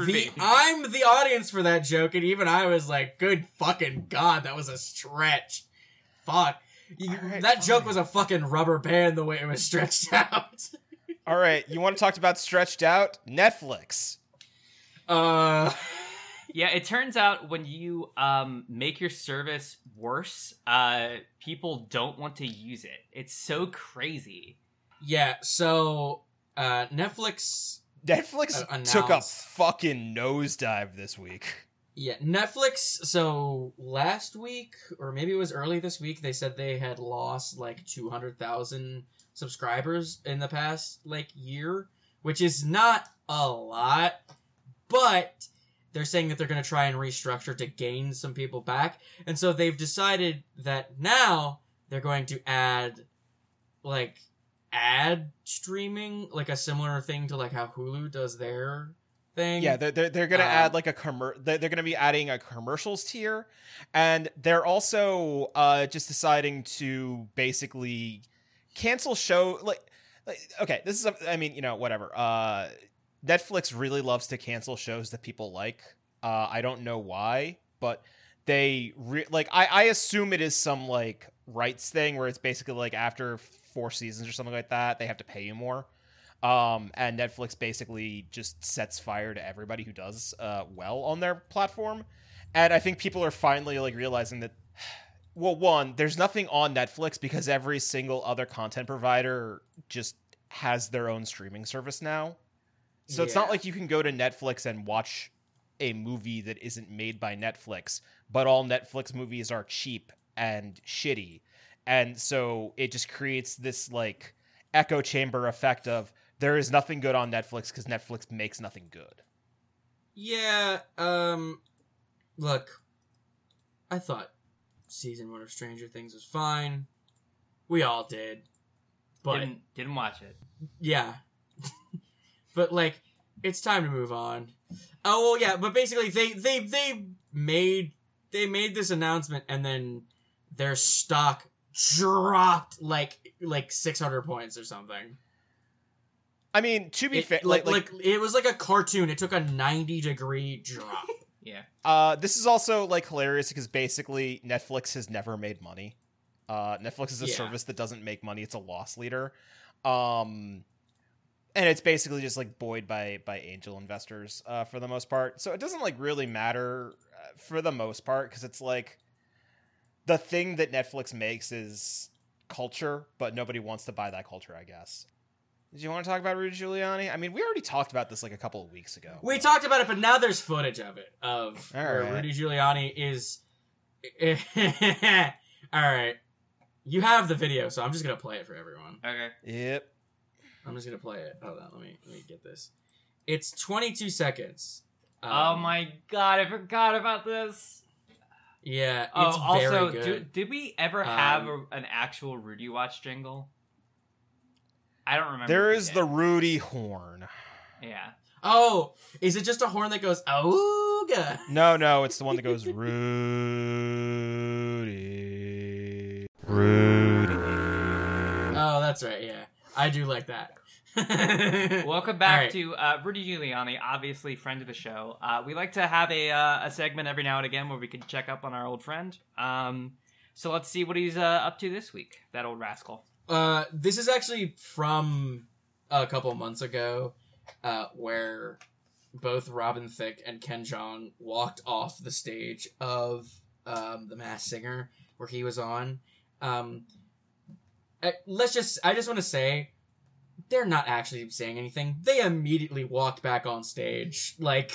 the audience for that joke, and even I was like, "Good fucking God, that was a stretch." Fuck, joke was a fucking rubber band the way it was stretched out. All right, you want to talk about stretched out Netflix? Yeah, it turns out when you make your service worse, people don't want to use it. It's so crazy. Yeah, so Netflix took a fucking nosedive this week. Yeah, Netflix, so last week, or maybe it was early this week, they said they had lost like 200,000 subscribers in the past like year, which is not a lot, but they're saying that they're going to try and restructure to gain some people back. And so they've decided that now they're going to add, like, ad streaming, like a similar thing to, like, how Hulu does their thing. Yeah, they're going to add, like, a they're going to be adding a commercials tier. And they're also just deciding to basically cancel show. Like okay, this is, I mean, you know, whatever. Netflix really loves to cancel shows that people like. I don't know why, but they I assume it is some like rights thing where it's basically like after 4 seasons or something like that, they have to pay you more. And Netflix basically just sets fire to everybody who does well on their platform. And I think people are finally like realizing that, well, one, there's nothing on Netflix because every single other content provider just has their own streaming service now. So yeah. It's not like you can go to Netflix and watch a movie that isn't made by Netflix, but all Netflix movies are cheap and shitty. And so it just creates this like echo chamber effect of there is nothing good on Netflix because Netflix makes nothing good. Yeah. Look, I thought season 1 of Stranger Things was fine. We all did, but didn't watch it. Yeah. But, like, it's time to move on. Oh, well, yeah, but basically they made this announcement and then their stock dropped, like 600 points or something. I mean, to be fair... Like, it was like a cartoon. It took a 90-degree drop. Yeah. This is also, like, hilarious because basically Netflix has never made money. Netflix is a service that doesn't make money. It's a loss leader. And it's basically just, like, buoyed by angel investors for the most part. So it doesn't, like, really matter for the most part because it's, like, the thing that Netflix makes is culture, but nobody wants to buy that culture, I guess. Do you want to talk about Rudy Giuliani? I mean, we already talked about this, like, a couple of weeks ago. We talked about it, but now there's footage of it, of where Rudy Giuliani is... All right. You have the video, so I'm just going to play it for everyone. Okay. Yep. I'm just going to play it. Hold on, let me get this. It's 22 seconds. Oh my god, I forgot about this. Yeah, it's also, very good. Did we ever have an actual Rudy Watch jingle? I don't remember. There is the Rudy horn. Yeah. Oh, is it just a horn that goes, "Auga"? No, it's the one that goes, "Rudy. Rudy." Oh, that's right, yeah. I do like that. Welcome back to Rudy Giuliani, obviously friend of the show. We like to have a segment every now and again where we can check up on our old friend. So let's see what he's up to this week, that old rascal. This is actually from a couple months ago, where both Robin Thicke and Ken Jeong walked off the stage of The Masked Singer, where he was on. I just want to say, they're not actually saying anything. They immediately walked back on stage. Like,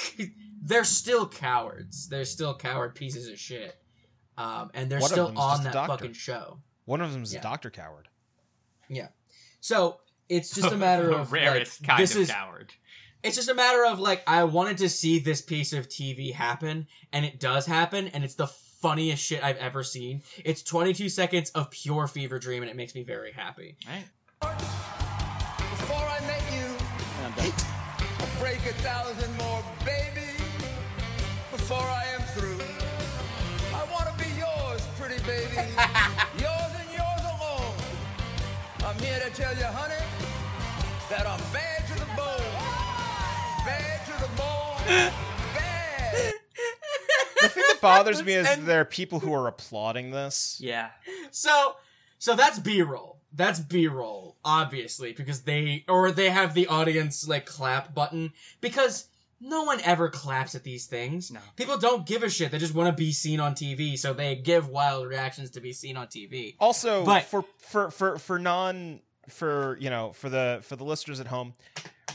they're still cowards. They're still coward pieces of shit. And they're still on that fucking show. One of them is a Dr. Coward. Yeah. So, it's just a matter of... the rarest kind of coward. It's just a matter of, like, I wanted to see this piece of TV happen, and it does happen, and it's the funniest shit I've ever seen. It's 22 seconds of pure fever dream, and it makes me very happy. All right. Before I met you, I'm done. I'll break 1,000 more, baby. Before I am through, I want to be yours, pretty baby. Yours and yours alone. I'm here to tell you, honey, that I'm bad to the bone. Bad to the bone. Bad. The thing that bothers me is there are people who are applauding this. Yeah. So that's B-roll. That's B-roll, obviously, because they have the audience, like, clap button, because no one ever claps at these things. No. People don't give a shit. They just want to be seen on TV, so they give wild reactions to be seen on TV. Also, but, for the listeners at home,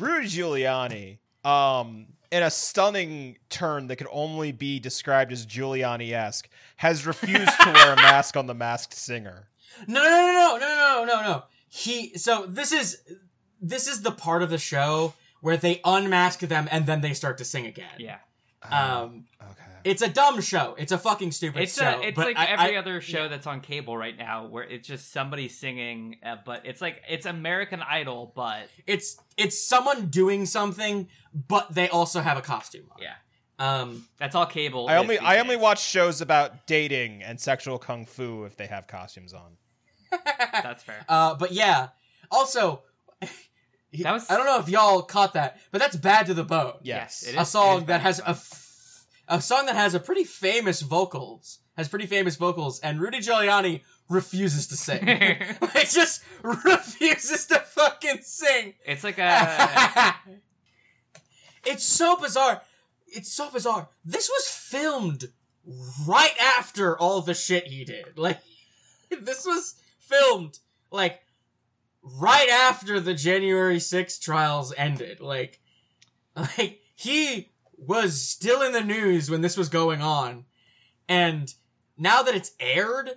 Rudy Giuliani, in a stunning turn that could only be described as Giuliani-esque, has refused to wear a mask on The Masked Singer. No. This is the part of the show where they unmask them and then they start to sing again. Yeah. Okay. It's a dumb show. It's a fucking stupid show. It's like every other show that's on cable right now where it's just somebody singing, but it's like, it's American Idol, but... It's someone doing something, but they also have a costume on. Yeah. That's all cable. I only watch shows about dating and sexual kung fu if they have costumes on. That's fair. But yeah. Also, I don't know if y'all caught that, but that's "Bad to the Bone." Yes, it is, a song that has a song that has pretty famous vocals, and Rudy Giuliani refuses to sing. It just refuses to fucking sing. It's like a... It's so bizarre. It's so bizarre. This was filmed right after all the shit he did. Like, this was filmed, like, right after the January 6th trials ended. Like, he was still in the news when this was going on. And now that it's aired,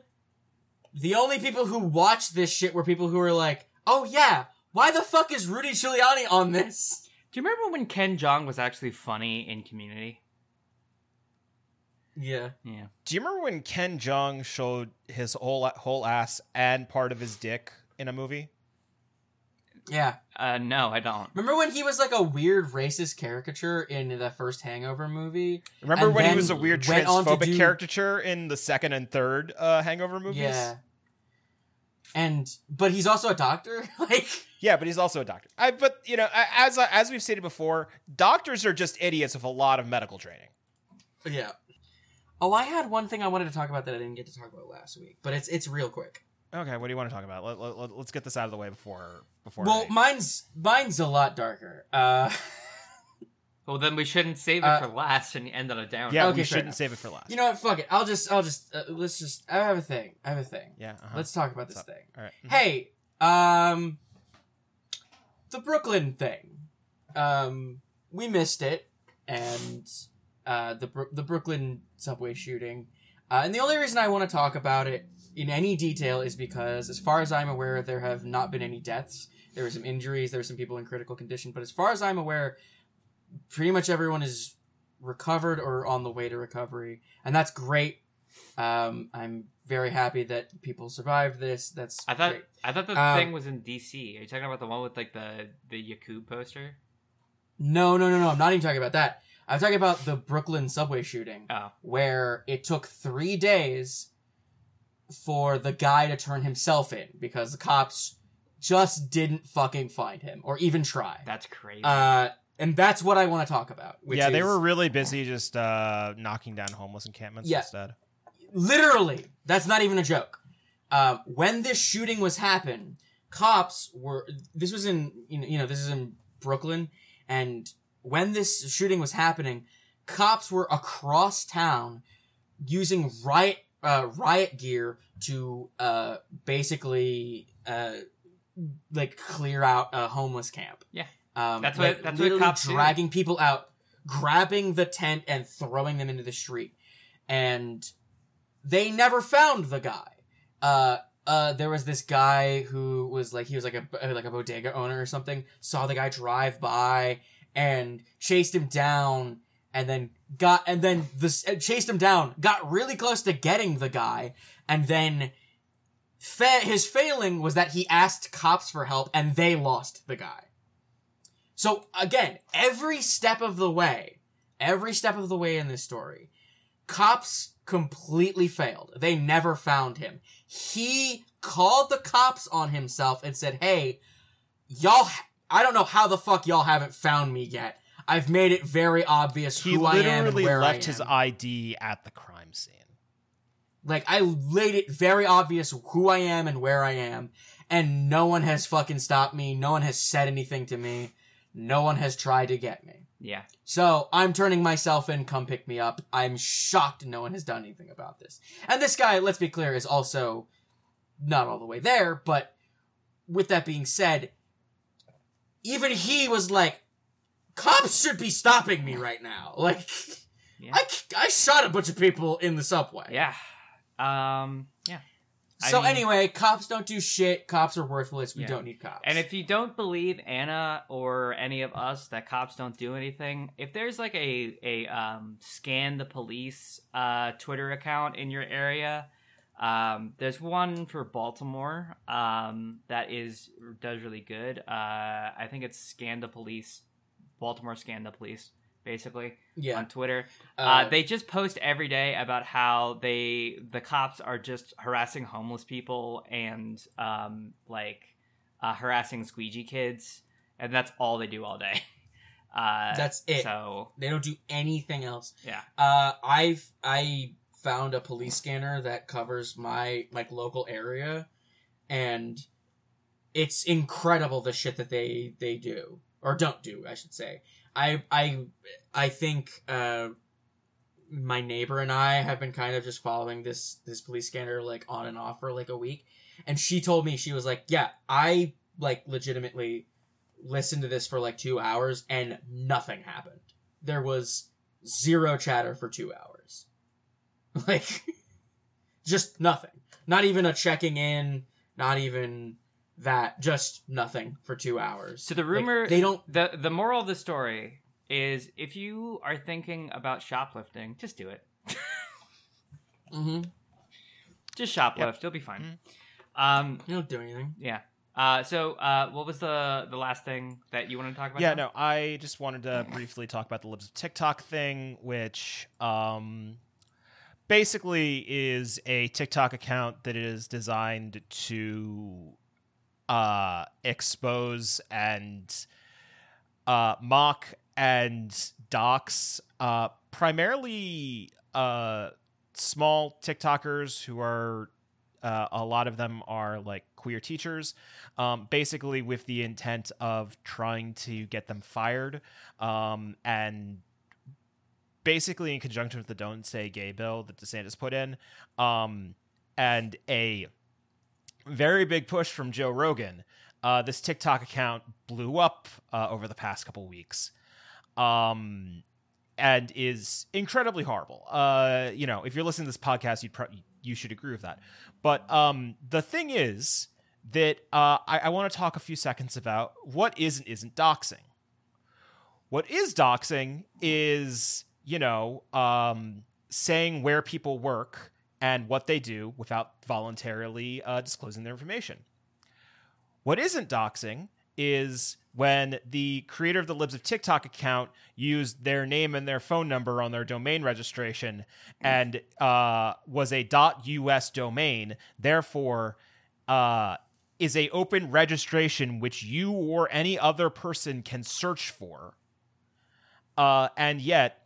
the only people who watched this shit were people who were like, oh yeah, why the fuck is Rudy Giuliani on this? Do you remember when Ken Jeong was actually funny in Community? Yeah. Do you remember when Ken Jeong showed his whole ass and part of his dick in a movie? Yeah. No, I don't. Remember when he was like a weird racist caricature in the first Hangover movie? Remember when he was a weird transphobic caricature in the second and third Hangover movies? Yeah. But he's also a doctor, like. Yeah, but he's also a doctor. As we've stated before, doctors are just idiots with a lot of medical training. Yeah. Oh, I had one thing I wanted to talk about that I didn't get to talk about last week, but it's real quick. Okay, what do you want to talk about? Let's get this out of the way before. Well, mine's a lot darker. Well, then we shouldn't save it for last and end on a downer. Yeah, okay, we shouldn't save it for last. You know what? Fuck it. Let's just. I have a thing. Yeah. Uh-huh. Let's talk about this thing. All right. Mm-hmm. Hey, the Brooklyn thing. We missed it, and the Brooklyn subway shooting. And the only reason I want to talk about it in any detail is because, as far as I'm aware, there have not been any deaths. There were some injuries. There were some people in critical condition. But as far as I'm aware, pretty much everyone is recovered or on the way to recovery, and that's great. I'm very happy that people survived this. That's great. I thought the thing was in DC. Are you talking about the one with like the Yakub poster? No. I'm not even talking about that. I'm talking about the Brooklyn subway shooting, where it took 3 days for the guy to turn himself in because the cops just didn't fucking find him or even try. That's crazy. And that's what I want to talk about. Which is, they were really busy just knocking down homeless encampments instead. Literally. That's not even a joke. When this shooting was happening, cops were... This was in, this is in Brooklyn. And when this shooting was happening, cops were across town using riot gear to basically clear out a homeless camp. Yeah. That's what cops dragging people out, grabbing the tent and throwing them into the street. And they never found the guy. There was this guy who was he was a bodega owner or something, saw the guy drive by and chased him down got really close to getting the guy, and then his failing was that he asked cops for help and they lost the guy. So again, every step of the way in this story, cops completely failed. They never found him. He called the cops on himself and said, "Hey, y'all, I don't know how the fuck y'all haven't found me yet. I've made it very obvious who I am and where I am." He literally left his ID at the crime scene. I made it very obvious who I am and where I am, and no one has fucking stopped me. No one has said anything to me. No one has tried to get me. Yeah. So I'm turning myself in. Come pick me up. I'm shocked no one has done anything about this. And this guy, let's be clear, is also not all the way there. But with that being said, even he was like, cops should be stopping me right now. I shot a bunch of people in the subway. Yeah. Anyway, cops don't do shit. Cops are worthless. We don't need cops. And if you don't believe Anna or any of us that cops don't do anything, if there's a scan the police Twitter account in your area, there's one for Baltimore that does really good. I think it's Scan the Police, Baltimore Scan the Police, basically, on Twitter. They just post every day about how the cops are just harassing homeless people and harassing squeegee kids, and that's all they do all day. That's it. So they don't do anything else. Yeah. I found a police scanner that covers my local area, and it's incredible the shit that they do or don't do, I should say. I think my neighbor and I have been kind of just following this police scanner on and off for a week, and she told me, she was like, yeah, I legitimately listened to this for 2 hours and nothing happened. There was zero chatter for 2 hours. Just nothing. Not even a checking in, not even that, just nothing for 2 hours. So the rumor, they don't. The moral of the story is, if you are thinking about shoplifting, just do it. Mm-hmm. Just shoplift. Yep. You'll be fine. Mm-hmm. You don't do anything. Yeah. So what was the last thing that you wanted to talk about? Yeah, now? No, I just wanted to briefly talk about the Libs of TikTok thing, which basically is a TikTok account that is designed to expose and mock and dox primarily small TikTokers who are a lot of them are queer teachers, basically with the intent of trying to get them fired, and basically in conjunction with the Don't Say Gay bill that DeSantis put in, and a very big push from Joe Rogan. This TikTok account blew up over the past couple weeks, and is incredibly horrible. If you're listening to this podcast, you should agree with that. But the thing is that I want to talk a few seconds about what is and isn't doxing. What is doxing is, you know, saying where people work and what they do without voluntarily disclosing their information. What isn't doxing is when the creator of the Libs of TikTok account used their name and their phone number on their domain registration and was a .us domain, therefore is a open registration which you or any other person can search for. And yet,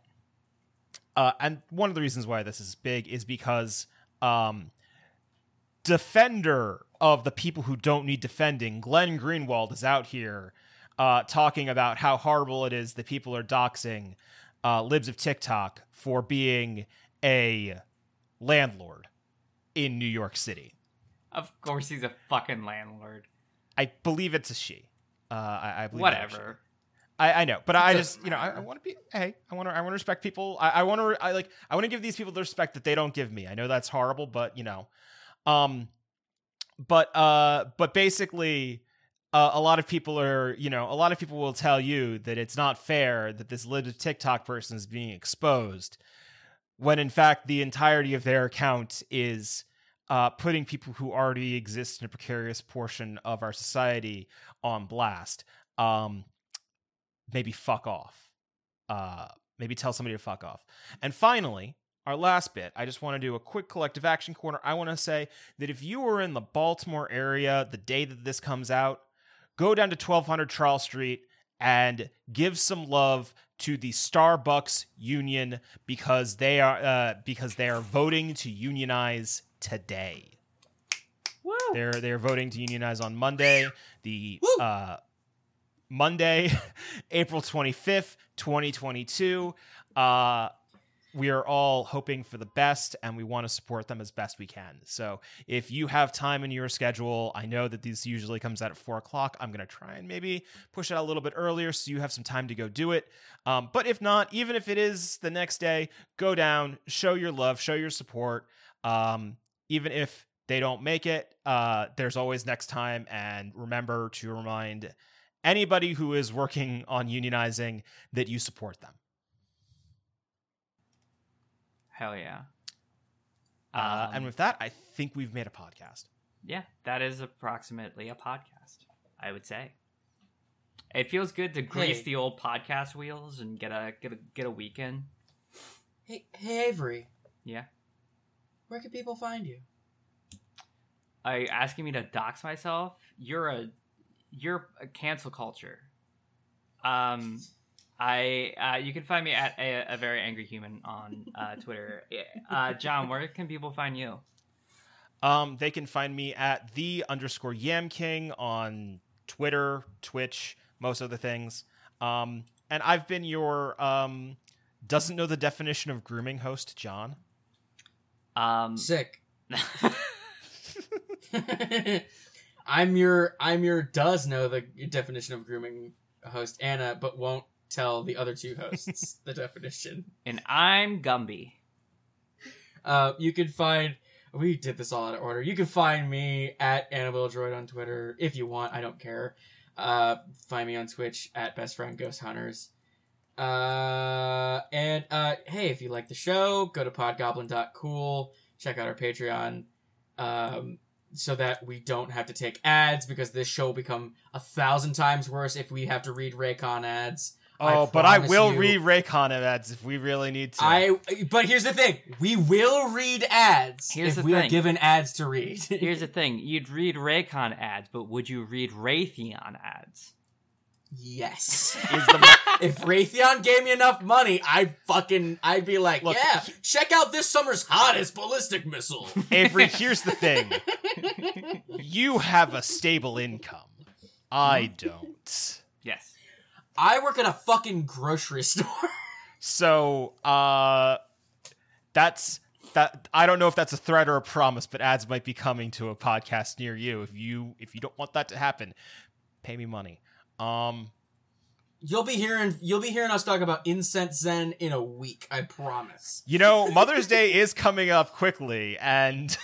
and one of the reasons why this is big is because defender of the people who don't need defending, Glenn Greenwald, is out here talking about how horrible it is that people are doxing Libs of TikTok for being a landlord in New York City. Of course he's a fucking landlord. I believe it's a she. I believe whatever. I know, but I just, you know, I want to be, hey, I want to respect people. I want to give these people the respect that they don't give me. I know that's horrible, but you know, but basically a lot of people are, you know, a lot of people will tell you that it's not fair that this Libs of TikTok person is being exposed when in fact the entirety of their account is putting people who already exist in a precarious portion of our society on blast. Maybe fuck off. Maybe tell somebody to fuck off. And finally, our last bit, I just want to do a quick collective action corner. I want to say that if you are in the Baltimore area the day that this comes out, go down to 1200 Charles Street and give some love to the Starbucks union because they are voting to unionize today. Woo. They're voting to unionize on Monday. Monday, April 25th, 2022. We are all hoping for the best, and we want to support them as best we can. So if you have time in your schedule, I know that this usually comes out at 4 o'clock. I'm going to try and maybe push it out a little bit earlier so you have some time to go do it. But if not, even if it is the next day, go down, show your love, show your support. Even if they don't make it, there's always next time. And remember to remind anybody who is working on unionizing that you support them. Hell yeah. And with that, I think we've made a podcast. Yeah, that is approximately a podcast, I would say. It feels good to grease the old podcast wheels and get a weekend. Hey Avery. Yeah. Where can people find you? Are you asking me to dox myself? You're a cancel culture. You can find me at a very angry human on Twitter. John, where can people find you? They can find me at the_YamKing on Twitter, Twitch, most other things. And I've been your doesn't know the definition of grooming host, John. Sick. I'm your does know the definition of grooming host, Anna, but won't tell the other two hosts the definition. And I'm Gumby. You can find... We did this all out of order. You can find me at AnnaWillDroid on Twitter if you want. I don't care. Find me on Twitch at BestFriendGhostHunters. Hey, if you like the show, go to podgoblin.cool. Check out our Patreon. So that we don't have to take ads, because this show will become 1,000 times worse if we have to read Raycon ads. Oh, but I will read Raycon ads if we really need to. But here's the thing. We will read ads if we are given ads to read. Here's the thing. You'd read Raycon ads, but would you read Raytheon ads? Yes. If Raytheon gave me enough money, I'd be like, look, yeah, check out this summer's hottest ballistic missile. Avery, here's the thing. You have a stable income. I don't. Yes. I work at a fucking grocery store. So, that's... that I don't know if that's a threat or a promise, but ads might be coming to a podcast near you. If you don't want that to happen, pay me money. You'll be hearing us talk about Incense Zen in a week, I promise. You know, Mother's Day is coming up quickly, and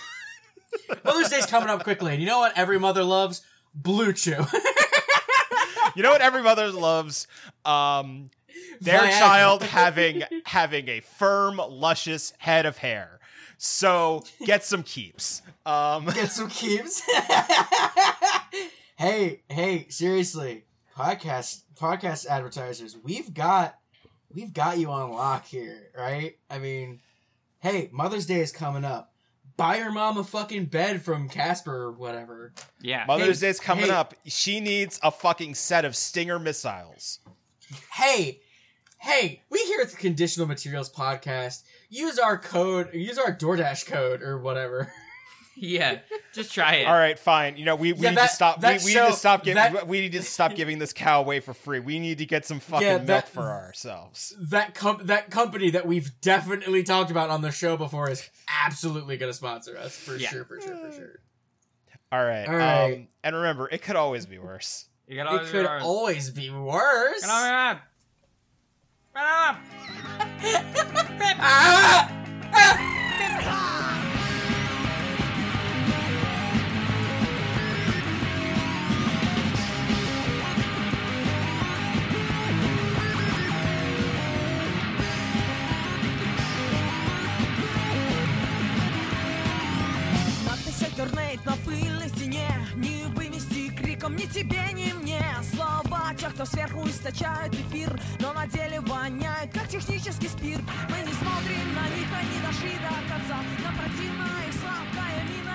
Mother's Day's coming up quickly, and you know what every mother loves? Blue Chew. You know what every mother loves? Their child having a firm, luscious head of hair. So get some keeps. Get some keeps. Hey, seriously, podcast advertisers, we've got you on lock here, right? I mean, hey, Mother's Day is coming up. Buy your mom a fucking bed from Casper or whatever. Yeah. Mother's Day's coming up. She needs a fucking set of Stinger missiles. Hey, we here at the Conditional Materials Podcast, use our DoorDash code or whatever. Yeah, just try it. All right, fine. You know, we need to stop giving this cow away for free. We need to get some fucking milk for ourselves. That company that we've definitely talked about on the show before is absolutely going to sponsor us for sure. All right. And remember, it could always be worse. It could always be worse. На пыльной стене не вывести криком ни тебе, ни мне. Слова тех, кто сверху источают эфир, но на деле воняют, как технический спирт. Мы не смотрим на них, они дошли до конца, на противное их сладкое вино.